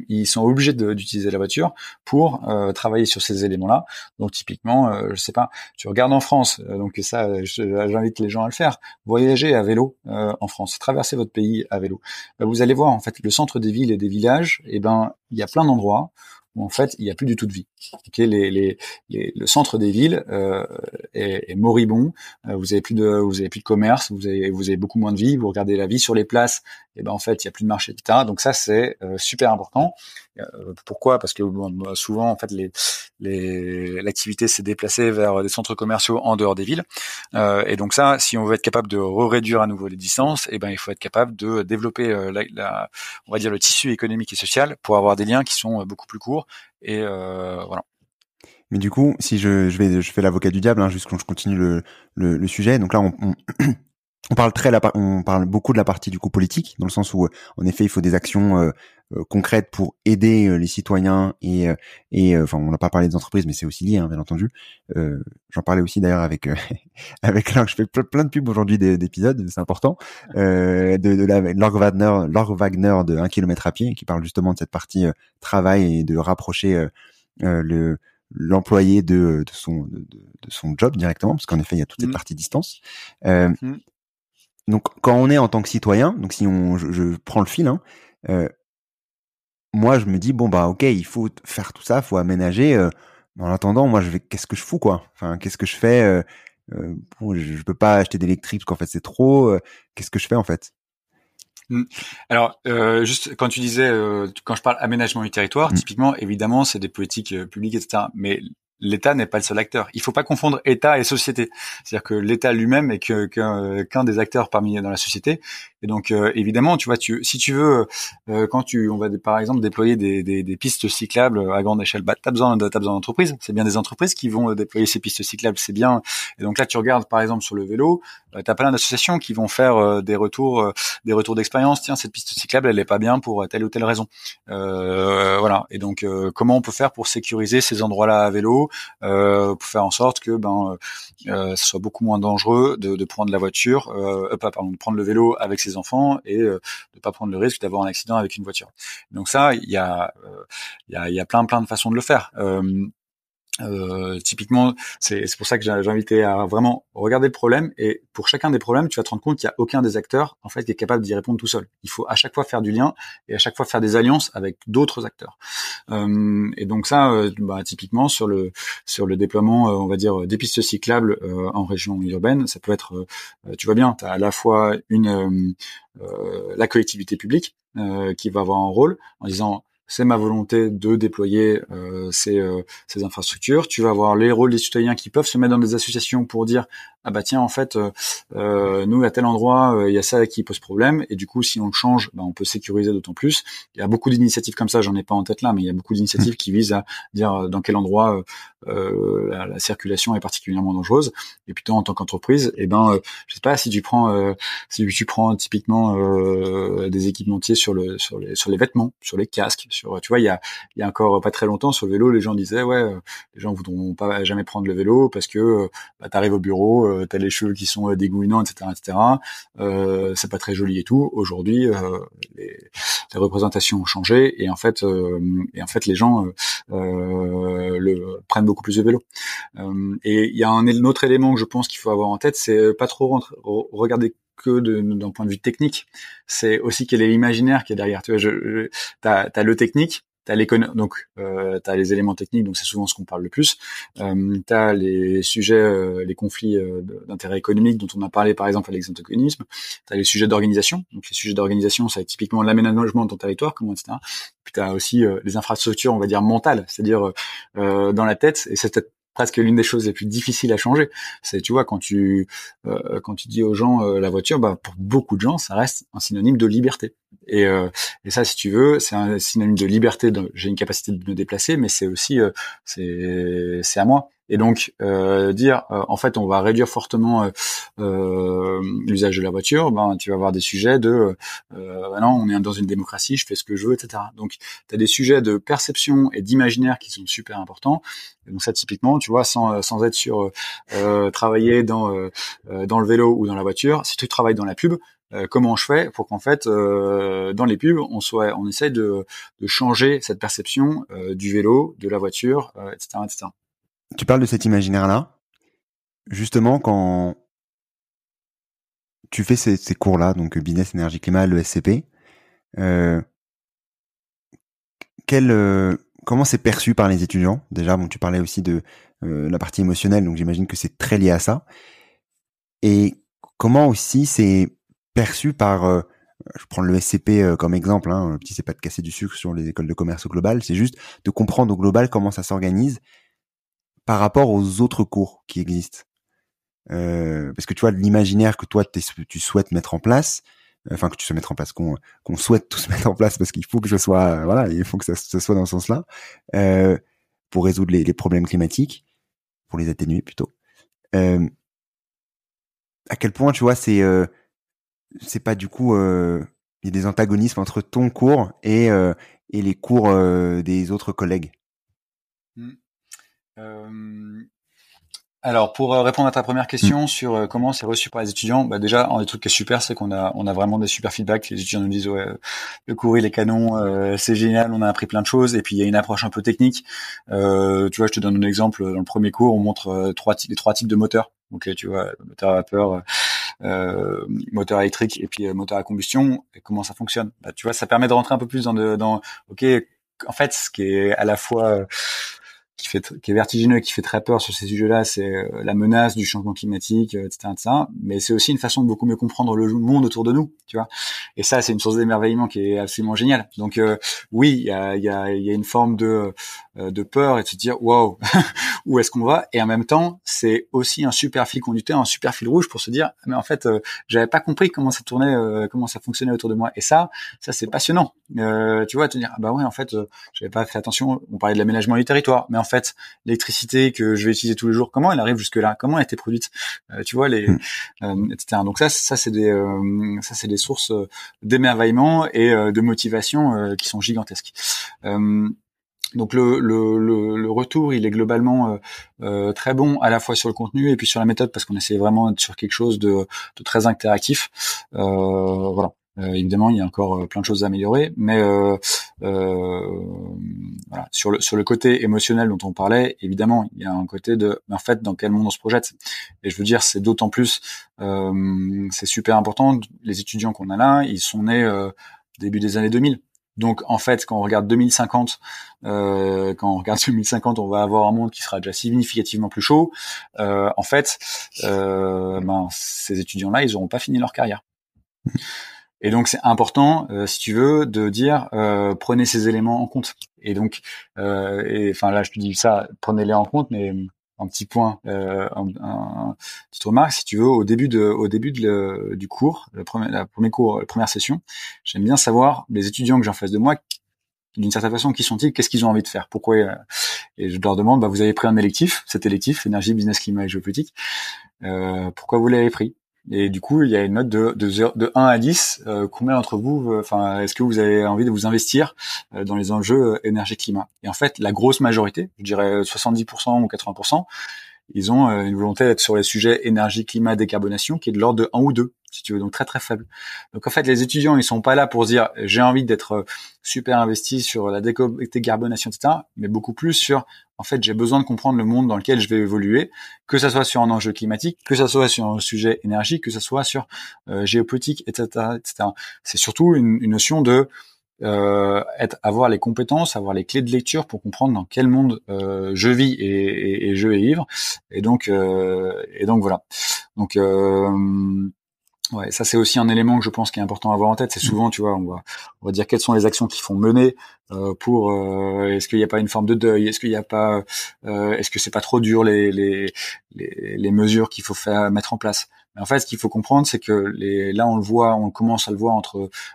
ils sont obligés d'utiliser la voiture pour travailler sur ces éléments-là. Donc typiquement, je sais pas, tu regardes en France, donc ça, j'invite les gens à le faire, voyager à vélo en France, traverser votre pays à vélo. Vous allez voir en fait le centre des villes et des villages, il y a plein d'endroits où en fait il n'y a plus du tout de vie. Okay, le centre des villes est moribond. Vous avez plus de commerce, vous avez beaucoup moins de vie. Vous regardez la vie sur les places, en fait il n'y a plus de marché, etc. Donc ça c'est super important. Pourquoi? Parce que souvent en fait l'activité s'est déplacée vers des centres commerciaux en dehors des villes. Et donc ça, si on veut être capable de réduire à nouveau les distances, il faut être capable de développer on va dire le tissu économique et social pour avoir des liens qui sont beaucoup plus courts. Et voilà. Mais du coup, si je fais l'avocat du diable, juste quand je continue le sujet. Donc là, on parle beaucoup de la partie du coup politique, dans le sens où en effet, il faut des actions concrètes pour aider les citoyens et on n'a pas parlé des entreprises, mais c'est aussi lié, bien entendu. J'en parlais aussi d'ailleurs avec Lark, je fais plein de pubs aujourd'hui d'épisodes, c'est important. Lark Wagner de 1 km à pied, qui parle justement de cette partie travail et de rapprocher l'employé de son job directement, parce qu'en effet il y a toute cette partie distance. Donc quand on est en tant que citoyen, donc si je prends le fil, moi je me dis ok, il faut faire tout ça, faut aménager. En attendant, moi qu'est-ce que je fous quoi ? Enfin, qu'est-ce que je fais je peux pas acheter d'électrique parce qu'en fait c'est trop. Qu'est-ce que je fais en fait ? Alors, juste quand tu disais, quand je parle aménagement du territoire, typiquement, évidemment, c'est des politiques publiques, etc. Mais l'État n'est pas le seul acteur. Il faut pas confondre État et société. C'est-à-dire que l'État lui-même est qu'un des acteurs dans la société. Et donc, évidemment, tu vois, si tu veux, on va par exemple déployer des pistes cyclables à grande échelle, t'as besoin d'entreprises. C'est bien des entreprises qui vont déployer ces pistes cyclables, c'est bien. Et donc là, tu regardes par exemple sur le vélo, t'as plein d'associations qui vont faire des retours d'expérience. Tiens, cette piste cyclable, elle est pas bien pour telle ou telle raison. Voilà. Et donc, comment on peut faire pour sécuriser ces endroits-là à vélo? Pour faire en sorte que ce soit beaucoup moins dangereux de prendre la voiture, de prendre le vélo avec ses enfants et de pas prendre le risque d'avoir un accident avec une voiture. Donc ça, il y a plein de façons de le faire. Typiquement, c'est pour ça que j'ai invité à vraiment regarder le problème, et pour chacun des problèmes, tu vas te rendre compte qu'il n'y a aucun des acteurs en fait qui est capable d'y répondre tout seul. Il faut à chaque fois faire du lien et à chaque fois faire des alliances avec d'autres acteurs. Et donc ça, typiquement sur le déploiement, on va dire des pistes cyclables en région urbaine, ça peut être, tu vois bien, tu as à la fois la collectivité publique qui va avoir un rôle en disant c'est ma volonté de déployer ces infrastructures. Tu vas avoir les rôles des citoyens qui peuvent se mettre dans des associations pour dire ah bah tiens en fait nous à tel endroit il y a ça qui pose problème, et du coup si on le change on peut sécuriser d'autant plus. Il y a beaucoup d'initiatives comme ça, j'en ai pas en tête là, mais il y a beaucoup d'initiatives qui visent à dire dans quel endroit la circulation est particulièrement dangereuse. Et puis toi en tant qu'entreprise, je sais pas si tu prends typiquement des équipementiers sur les vêtements, sur les casques, tu vois, il y a encore pas très longtemps sur le vélo, les gens disaient les gens voudront pas jamais prendre le vélo parce que t'arrives au bureau, t'as les cheveux qui sont dégoulinants, etc. C'est pas très joli et tout. Aujourd'hui, les représentations ont changé, et en fait les gens prennent beaucoup plus de vélo. Et il y a un autre élément que je pense qu'il faut avoir en tête, c'est pas trop regarder que d'un point de vue technique. C'est aussi quel est l'imaginaire qui est derrière. Tu vois, t'as le technique. T'as t'as les éléments techniques, donc c'est souvent ce qu'on parle le plus. T'as les sujets, les conflits d'intérêt économique dont on a parlé, par exemple, avec les antagonismes. T'as les sujets d'organisation. Donc les sujets d'organisation, ça va être typiquement l'aménagement de ton territoire, comment, etc. Puis t'as aussi les infrastructures, on va dire mentales, c'est-à-dire dans la tête, et c'est peut-être presque l'une des choses les plus difficiles à changer. C'est, tu vois, quand tu dis aux gens la voiture, pour beaucoup de gens, ça reste un synonyme de liberté. Et ça, si tu veux, c'est un synonyme de liberté. J'ai une capacité de me déplacer, mais c'est aussi c'est à moi. Et donc dire en fait on va réduire fortement l'usage de la voiture, tu vas avoir des sujets de non, on est dans une démocratie, je fais ce que je veux, etc. Donc tu as des sujets de perception et d'imaginaire qui sont super importants. Et donc ça typiquement, tu vois, sans être sur travailler dans le vélo ou dans la voiture, si tu travailles dans la pub, comment je fais pour qu'en fait dans les pubs on essaye de changer cette perception du vélo, de la voiture, etc. Tu parles de cet imaginaire-là, justement quand tu fais ces cours-là, donc Business, Énergie, Climat, l'ESCP, comment c'est perçu par les étudiants? Déjà, tu parlais aussi de la partie émotionnelle, donc j'imagine que c'est très lié à ça. Et comment aussi c'est perçu par, je prends le SCP comme exemple, le petit c'est pas de casser du sucre sur les écoles de commerce au global, c'est juste de comprendre au global comment ça s'organise par rapport aux autres cours qui existent. Parce que tu vois, l'imaginaire que toi tu souhaites mettre en place, qu'on souhaite tous mettre en place, parce qu'il faut que il faut que ça soit dans ce sens-là, pour résoudre les problèmes climatiques, pour les atténuer plutôt. À quel point, tu vois, c'est pas du coup il y a des antagonismes entre ton cours et les cours des autres collègues. Alors pour répondre à ta première question sur comment c'est reçu par les étudiants, déjà un des trucs qui est super, c'est qu'on a vraiment des super feedbacks. Les étudiants nous disent ouais, le cours il est canon, c'est génial, on a appris plein de choses, et puis il y a une approche un peu technique. Tu vois, je te donne un exemple. Dans le premier cours, on montre les trois types de moteurs. Donc tu vois, moteur à vapeur, moteur électrique et puis moteur à combustion, et comment ça fonctionne. Tu vois, ça permet de rentrer un peu plus dans OK, en fait, ce qui est à la fois qui est vertigineux, qui fait très peur sur ces sujets-là, c'est la menace du changement climatique, etc. Mais c'est aussi une façon de beaucoup mieux comprendre le monde autour de nous, tu vois. Et ça, c'est une source d'émerveillement qui est absolument géniale. Donc oui, il y a une forme de peur et de se dire waouh, où est-ce qu'on va ? Et en même temps, c'est aussi un super fil conducteur, un super fil rouge pour se dire mais en fait, j'avais pas compris comment ça tournait, comment ça fonctionnait autour de moi. Et ça c'est passionnant. Tu vois, te dire ouais, en fait, j'avais pas fait attention. On parlait de l'aménagement du territoire, mais en fait, l'électricité que je vais utiliser tous les jours, comment elle arrive jusque-là ? Comment elle a été produite ? Tu vois, etc. Donc ça c'est des sources d'émerveillement et de motivation qui sont gigantesques. Donc le retour, il est globalement très bon, à la fois sur le contenu et puis sur la méthode, parce qu'on essaie vraiment d'être sur quelque chose de très interactif. Voilà. Évidemment, il y a encore plein de choses à améliorer, mais voilà, sur le côté émotionnel dont on parlait, évidemment, il y a un côté de, en fait, dans quel monde on se projette. Et je veux dire, c'est d'autant plus, c'est super important. Les étudiants qu'on a là, ils sont nés début des années 2000. Donc, en fait, quand on regarde 2050, on va avoir un monde qui sera déjà significativement plus chaud. En fait, ces étudiants-là, ils n'auront pas fini leur carrière. Et donc, c'est important, si tu veux, de dire prenez ces éléments en compte. Et donc, là, je te dis ça, prenez-les en compte, mais un petit point, une petite remarque, si tu veux, au début du cours, la première session, j'aime bien savoir les étudiants que j'ai en face de moi, d'une certaine façon, qui sont-ils, qu'est-ce qu'ils ont envie de faire, pourquoi, et je leur demande, vous avez pris un électif, cet électif, énergie, business, climat et géopolitique, pourquoi vous l'avez pris? Et du coup, il y a une note de 1 à 10. Combien d'entre vous, est-ce que vous avez envie de vous investir dans les enjeux énergie-climat? Et en fait, la grosse majorité, je dirais 70% ou 80%, ils ont une volonté d'être sur les sujets énergie-climat, décarbonation, qui est de l'ordre de 1 ou 2, si tu veux, donc très très faible. Donc en fait, les étudiants, ils sont pas là pour se dire « j'ai envie d'être super investi sur la décarbonation, etc. », mais beaucoup plus sur « en fait, j'ai besoin de comprendre le monde dans lequel je vais évoluer, que ça soit sur un enjeu climatique, que ça soit sur un sujet énergie, que ça soit sur géopolitique, etc. etc. » C'est surtout une notion de avoir les compétences, avoir les clés de lecture pour comprendre dans quel monde je vis et je vais vivre. Et donc voilà. Donc ouais, ça c'est aussi un élément que je pense qui est important à avoir en tête. C'est souvent, tu vois, on va dire quelles sont les actions qui font mener pour. Est-ce qu'il n'y a pas une forme de deuil? Est-ce qu'il n'y a pas Est-ce que c'est pas trop dur les mesures qu'il faut mettre en place? En fait, ce qu'il faut comprendre, c'est que là, on commence à le voir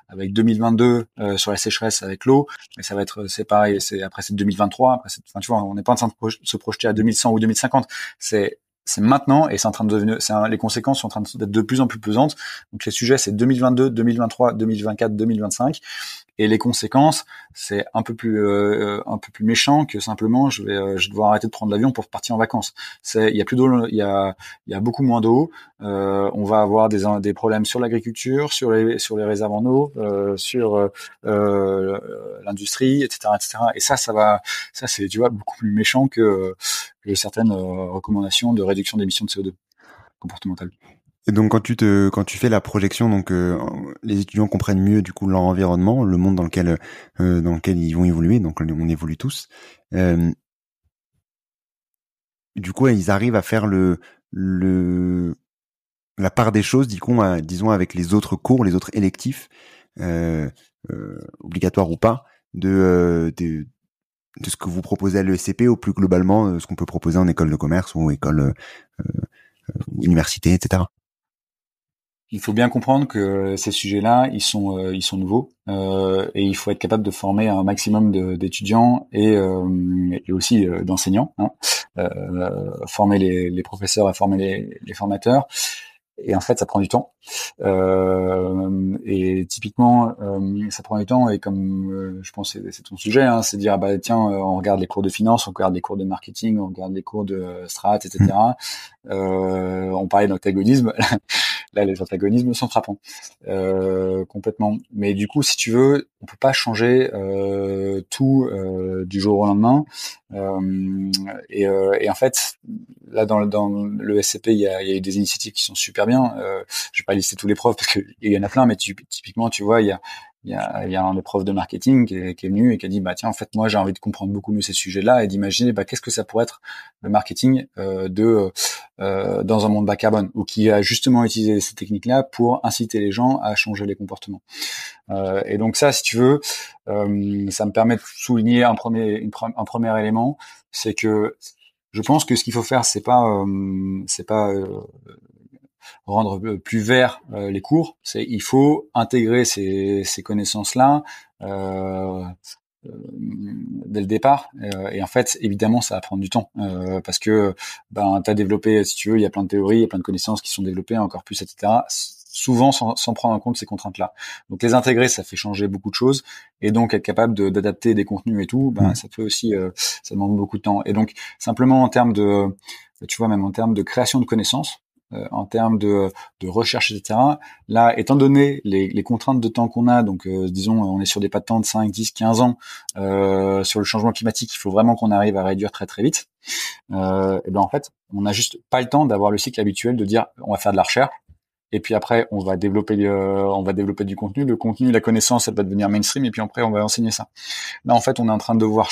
avec 2022 sur la sécheresse avec l'eau, mais ça va être, c'est pareil, après c'est 2023, tu vois, on n'est pas en train de se projeter à 2100 ou 2050, c'est maintenant et c'est en train de devenir, les conséquences sont en train d'être de plus en plus pesantes. Donc les sujets, c'est 2022, 2023, 2024, 2025, et les conséquences, c'est un peu plus méchant que simplement je vais devoir arrêter de prendre l'avion pour partir en vacances. Il y a beaucoup moins d'eau. On va avoir des problèmes sur l'agriculture, sur les réserves en eau, sur l'industrie, etc. Et ça c'est, tu vois, beaucoup plus méchant que certaines recommandations de réduction d'émissions de CO2 comportementales. Et donc quand tu fais la projection, donc les étudiants comprennent mieux du coup leur environnement, le monde dans lequel ils vont évoluer, donc on évolue tous. Du coup, ils arrivent à faire la part des choses, disons avec les autres cours, les autres électifs obligatoires ou pas de ce que vous proposez à l'ESCP, ou plus globalement ce qu'on peut proposer en école de commerce ou école université, etc. Il faut bien comprendre que ces sujets-là, ils sont nouveaux et il faut être capable de former un maximum d'étudiants et aussi d'enseignants, hein. Former les professeurs et former les formateurs. Et en fait, ça prend du temps. Et typiquement, ça prend du temps. Et comme je pense, c'est ton sujet, hein, c'est de dire, bah tiens, on regarde les cours de finance, on regarde les cours de marketing, on regarde les cours de strat, etc. On parlait d'antagonisme. Là, les antagonismes sont frappants, complètement. Mais du coup, si tu veux, on peut pas changer tout du jour au lendemain. Et en fait, là, dans le SCP, il y a eu des initiatives qui sont super bien. Je vais pas lister tous les profs parce qu'il y en a plein, mais typiquement, tu vois, il y a un des profs de marketing qui est venu et qui a dit, bah tiens, en fait, moi j'ai envie de comprendre beaucoup mieux ces sujets-là et d'imaginer, bah qu'est-ce que ça pourrait être le marketing dans un monde bas carbone, ou qui a justement utilisé ces techniques-là pour inciter les gens à changer les comportements. Et donc ça, si tu veux, ça me permet de souligner un premier élément, c'est que je pense que ce qu'il faut faire, c'est pas rendre plus vert les cours, il faut intégrer ces connaissances-là dès le départ, et en fait évidemment ça va prendre du temps parce que t'as développé, si tu veux, il y a plein de théories, il y a plein de connaissances qui sont développées encore plus, etc., souvent sans prendre en compte ces contraintes-là. Donc les intégrer, ça fait changer beaucoup de choses, et donc être capable d'adapter des contenus et tout, ça peut aussi, ça demande beaucoup de temps. Et donc simplement en termes de création de connaissances, en termes de recherche, etc. Là, étant donné les contraintes de temps qu'on a, donc disons on est sur des patentes 5, 10, 15 ans sur le changement climatique, il faut vraiment qu'on arrive à réduire très très vite. Et ben en fait, on n'a juste pas le temps d'avoir le cycle habituel de dire on va faire de la recherche et puis après on va développer du contenu, le contenu, la connaissance, elle va devenir mainstream et puis après on va enseigner ça. Là en fait, on est en train de devoir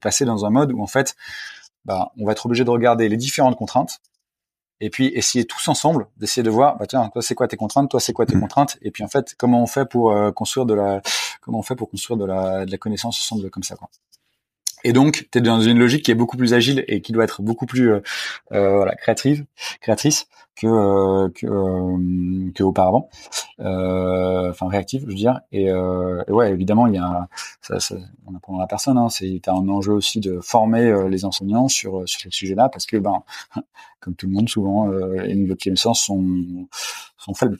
passer dans un mode où en fait on va être obligé de regarder les différentes contraintes et puis essayer tous ensemble d'essayer de voir tiens, toi c'est quoi tes contraintes, toi c'est quoi tes contraintes, et puis en fait comment on fait pour construire de la connaissance ensemble comme ça, quoi. Et donc t'es dans une logique qui est beaucoup plus agile et qui doit être beaucoup plus créatrice que auparavant, réactive, je veux dire. Et ouais, évidemment il y a ça on apprend à la personne, hein, t'as un enjeu aussi de former les enseignants sur ces sujets-là, parce que comme tout le monde, souvent les niveaux de connaissance sont faibles.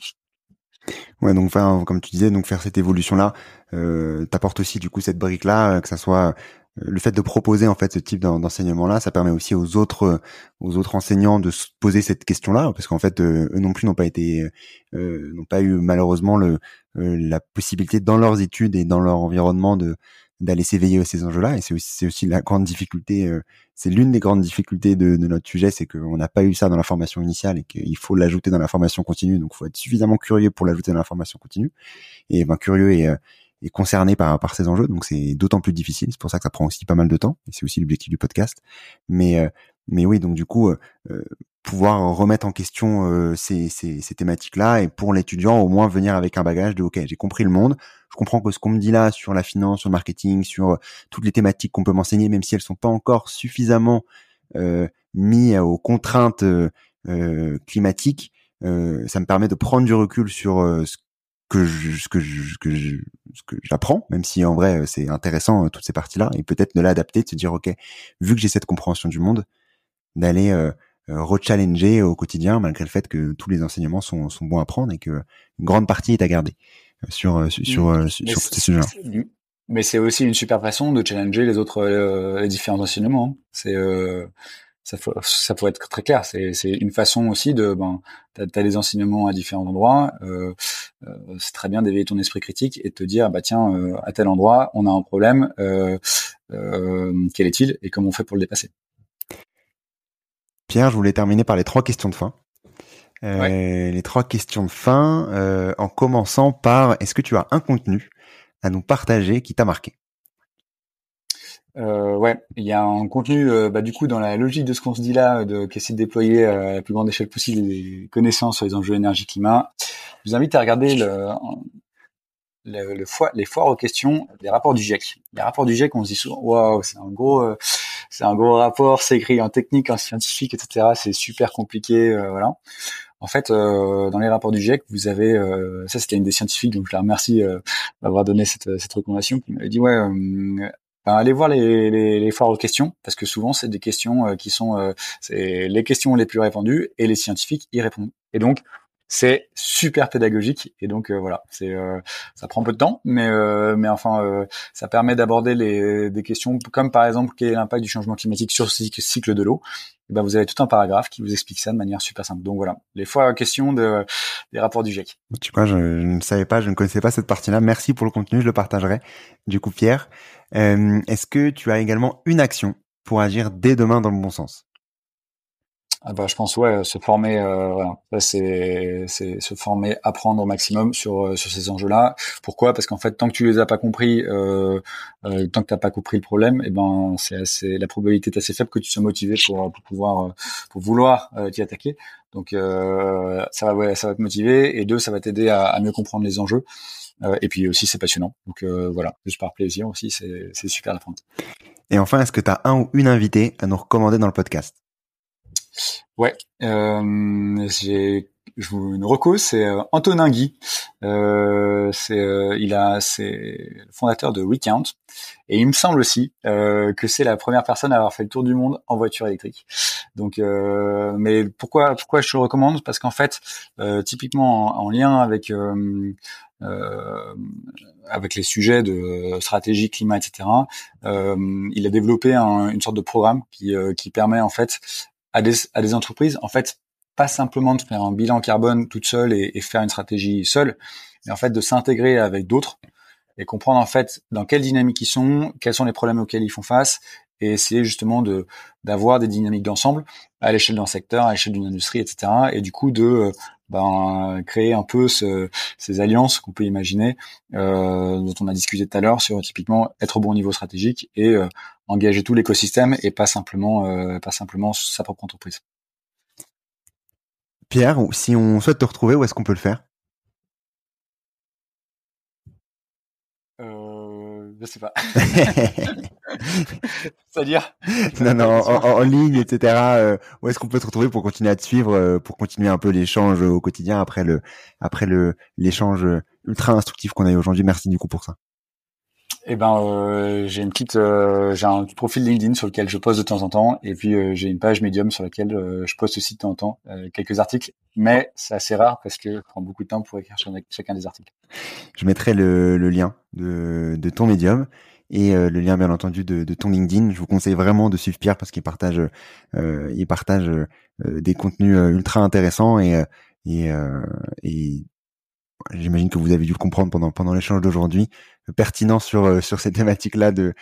Ouais, donc comme tu disais, donc faire cette évolution-là, t'apportes aussi du coup cette brique-là, que ça soit le fait de proposer en fait ce type d'enseignement-là, ça permet aussi aux autres enseignants de se poser cette question-là, parce qu'en fait eux non plus n'ont pas eu malheureusement la possibilité dans leurs études et dans leur environnement d'aller s'éveiller à ces enjeux-là. Et c'est aussi la grande difficulté, c'est l'une des grandes difficultés de notre sujet, c'est qu'on n'a pas eu ça dans la formation initiale et qu'il faut l'ajouter dans la formation continue. Donc il faut être suffisamment curieux pour l'ajouter dans la formation continue, et curieux et concerné par ces enjeux, donc c'est d'autant plus difficile. C'est pour ça que ça prend aussi pas mal de temps, et c'est aussi l'objectif du podcast. Mais oui, donc du coup pouvoir remettre en question ces thématiques-là, et pour l'étudiant au moins venir avec un bagage de OK, j'ai compris le monde, je comprends que ce qu'on me dit là sur la finance, sur le marketing, sur toutes les thématiques qu'on peut m'enseigner, même si elles sont pas encore suffisamment mises aux contraintes climatiques, ça me permet de prendre du recul sur ce que j'apprends, même si en vrai c'est intéressant toutes ces parties-là, et peut-être de l'adapter, de se dire OK, vu que j'ai cette compréhension du monde, d'aller rechallenger au quotidien, malgré le fait que tous les enseignements sont bons à prendre et que une grande partie est à garder sur ces sujets-là. Mais c'est aussi une super façon de challenger les autres les différents enseignements. C'est ça faut être très clair, c'est une façon aussi de t'as des enseignements à différents endroits, c'est très bien d'éveiller ton esprit critique et de te dire à tel endroit on a un problème, quel est-il et comment on fait pour le dépasser. Pierre, je voulais terminer par les trois questions de fin. Les trois questions de fin, en commençant par: est-ce que tu as un contenu à nous partager qui t'a marqué? Il y a un contenu du coup dans la logique de ce qu'on se dit là, qui essaie de déployer à la plus grande échelle possible les connaissances sur les enjeux énergie-climat. Je vous invite à regarder les foires aux questions des rapports du GIEC. Les rapports du GIEC, on se dit souvent waouh, c'est un gros rapport, c'est écrit en technique, en scientifique, etc. C'est super compliqué, voilà. En fait, dans les rapports du GIEC, vous avez... ça, c'était une des scientifiques, donc je la remercie d'avoir donné cette recommandation, qui m'avait dit allez voir les foires aux questions, parce que souvent c'est des questions qui sont c'est les questions les plus répandues et les scientifiques y répondent. Et donc c'est super pédagogique, et donc ça prend peu de temps, mais ça permet d'aborder des questions comme par exemple quel est l'impact du changement climatique sur le cycle de l'eau. Et vous avez tout un paragraphe qui vous explique ça de manière super simple. Donc voilà, les foires aux questions des rapports du GIEC. Tu vois, je ne connaissais pas cette partie-là. Merci pour le contenu, je le partagerai. Du coup, Pierre, est-ce que tu as également une action pour agir dès demain dans le bon sens? Je pense se former, c'est se former, apprendre au maximum sur ces enjeux-là. Pourquoi? Parce qu'en fait, tant que tu les as pas compris, tant que t'as pas compris le problème, la probabilité est assez faible que tu sois motivé pour vouloir t'y attaquer. Donc ça va te motiver, et ça va t'aider à mieux comprendre les enjeux. Et puis aussi c'est passionnant. Donc juste par plaisir aussi, c'est super d'apprendre. Et enfin, est-ce que t'as un ou une invitée à nous recommander dans le podcast? Ouais, je vous une reco, c'est Antonin Guy. C'est le fondateur de Weekend, et il me semble aussi que c'est la première personne à avoir fait le tour du monde en voiture électrique. Donc, mais pourquoi je te recommande? Parce qu'en fait, typiquement en lien avec les sujets de stratégie, climat, etc. Il a développé une sorte de programme qui permet en fait à des entreprises, en fait, pas simplement de faire un bilan carbone toute seule et faire une stratégie seule, mais en fait de s'intégrer avec d'autres et comprendre en fait dans quelle dynamique ils sont, quels sont les problèmes auxquels ils font face et essayer justement d'avoir des dynamiques d'ensemble à l'échelle d'un secteur, à l'échelle d'une industrie, etc. Et du coup de créer un peu ces alliances qu'on peut imaginer, dont on a discuté tout à l'heure sur typiquement être au bon niveau stratégique et engager tout l'écosystème et pas simplement sa propre entreprise. Pierre, si on souhaite te retrouver, où est-ce qu'on peut le faire ? Je sais pas. C'est-à-dire ? Non, en ligne, etc. Où est-ce qu'on peut te retrouver pour continuer à te suivre, pour continuer un peu l'échange au quotidien après l'échange ultra instructif qu'on a eu aujourd'hui. Merci du coup pour ça. Eh ben, j'ai un petit profil LinkedIn sur lequel je poste de temps en temps, et puis j'ai une page Medium sur laquelle je poste aussi de temps en temps quelques articles, mais c'est assez rare parce que je prends beaucoup de temps pour écrire chacun des articles. Je mettrai le lien de ton Medium et le lien bien entendu de ton LinkedIn. Je vous conseille vraiment de suivre Pierre parce qu'il partage des contenus ultra intéressants et j'imagine que vous avez dû le comprendre pendant l'échange d'aujourd'hui, pertinent sur ces thématiques-là de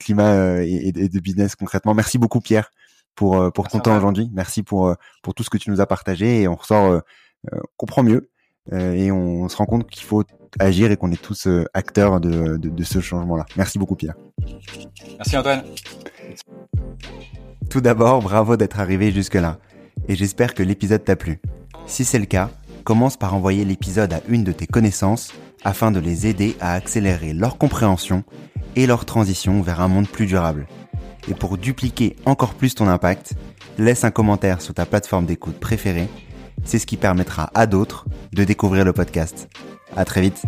climat et de business concrètement. Merci beaucoup Pierre pour ton temps aujourd'hui. Merci pour tout ce que tu nous as partagé et on ressort, on comprend mieux et on se rend compte qu'il faut agir et qu'on est tous acteurs de ce changement-là. Merci beaucoup Pierre. Merci Antoine. Tout d'abord, bravo d'être arrivé jusque-là et j'espère que l'épisode t'a plu. Si c'est le cas, commence par envoyer l'épisode à une de tes connaissances afin de les aider à accélérer leur compréhension et leur transition vers un monde plus durable. Et pour dupliquer encore plus ton impact, laisse un commentaire sur ta plateforme d'écoute préférée. C'est ce qui permettra à d'autres de découvrir le podcast. À très vite.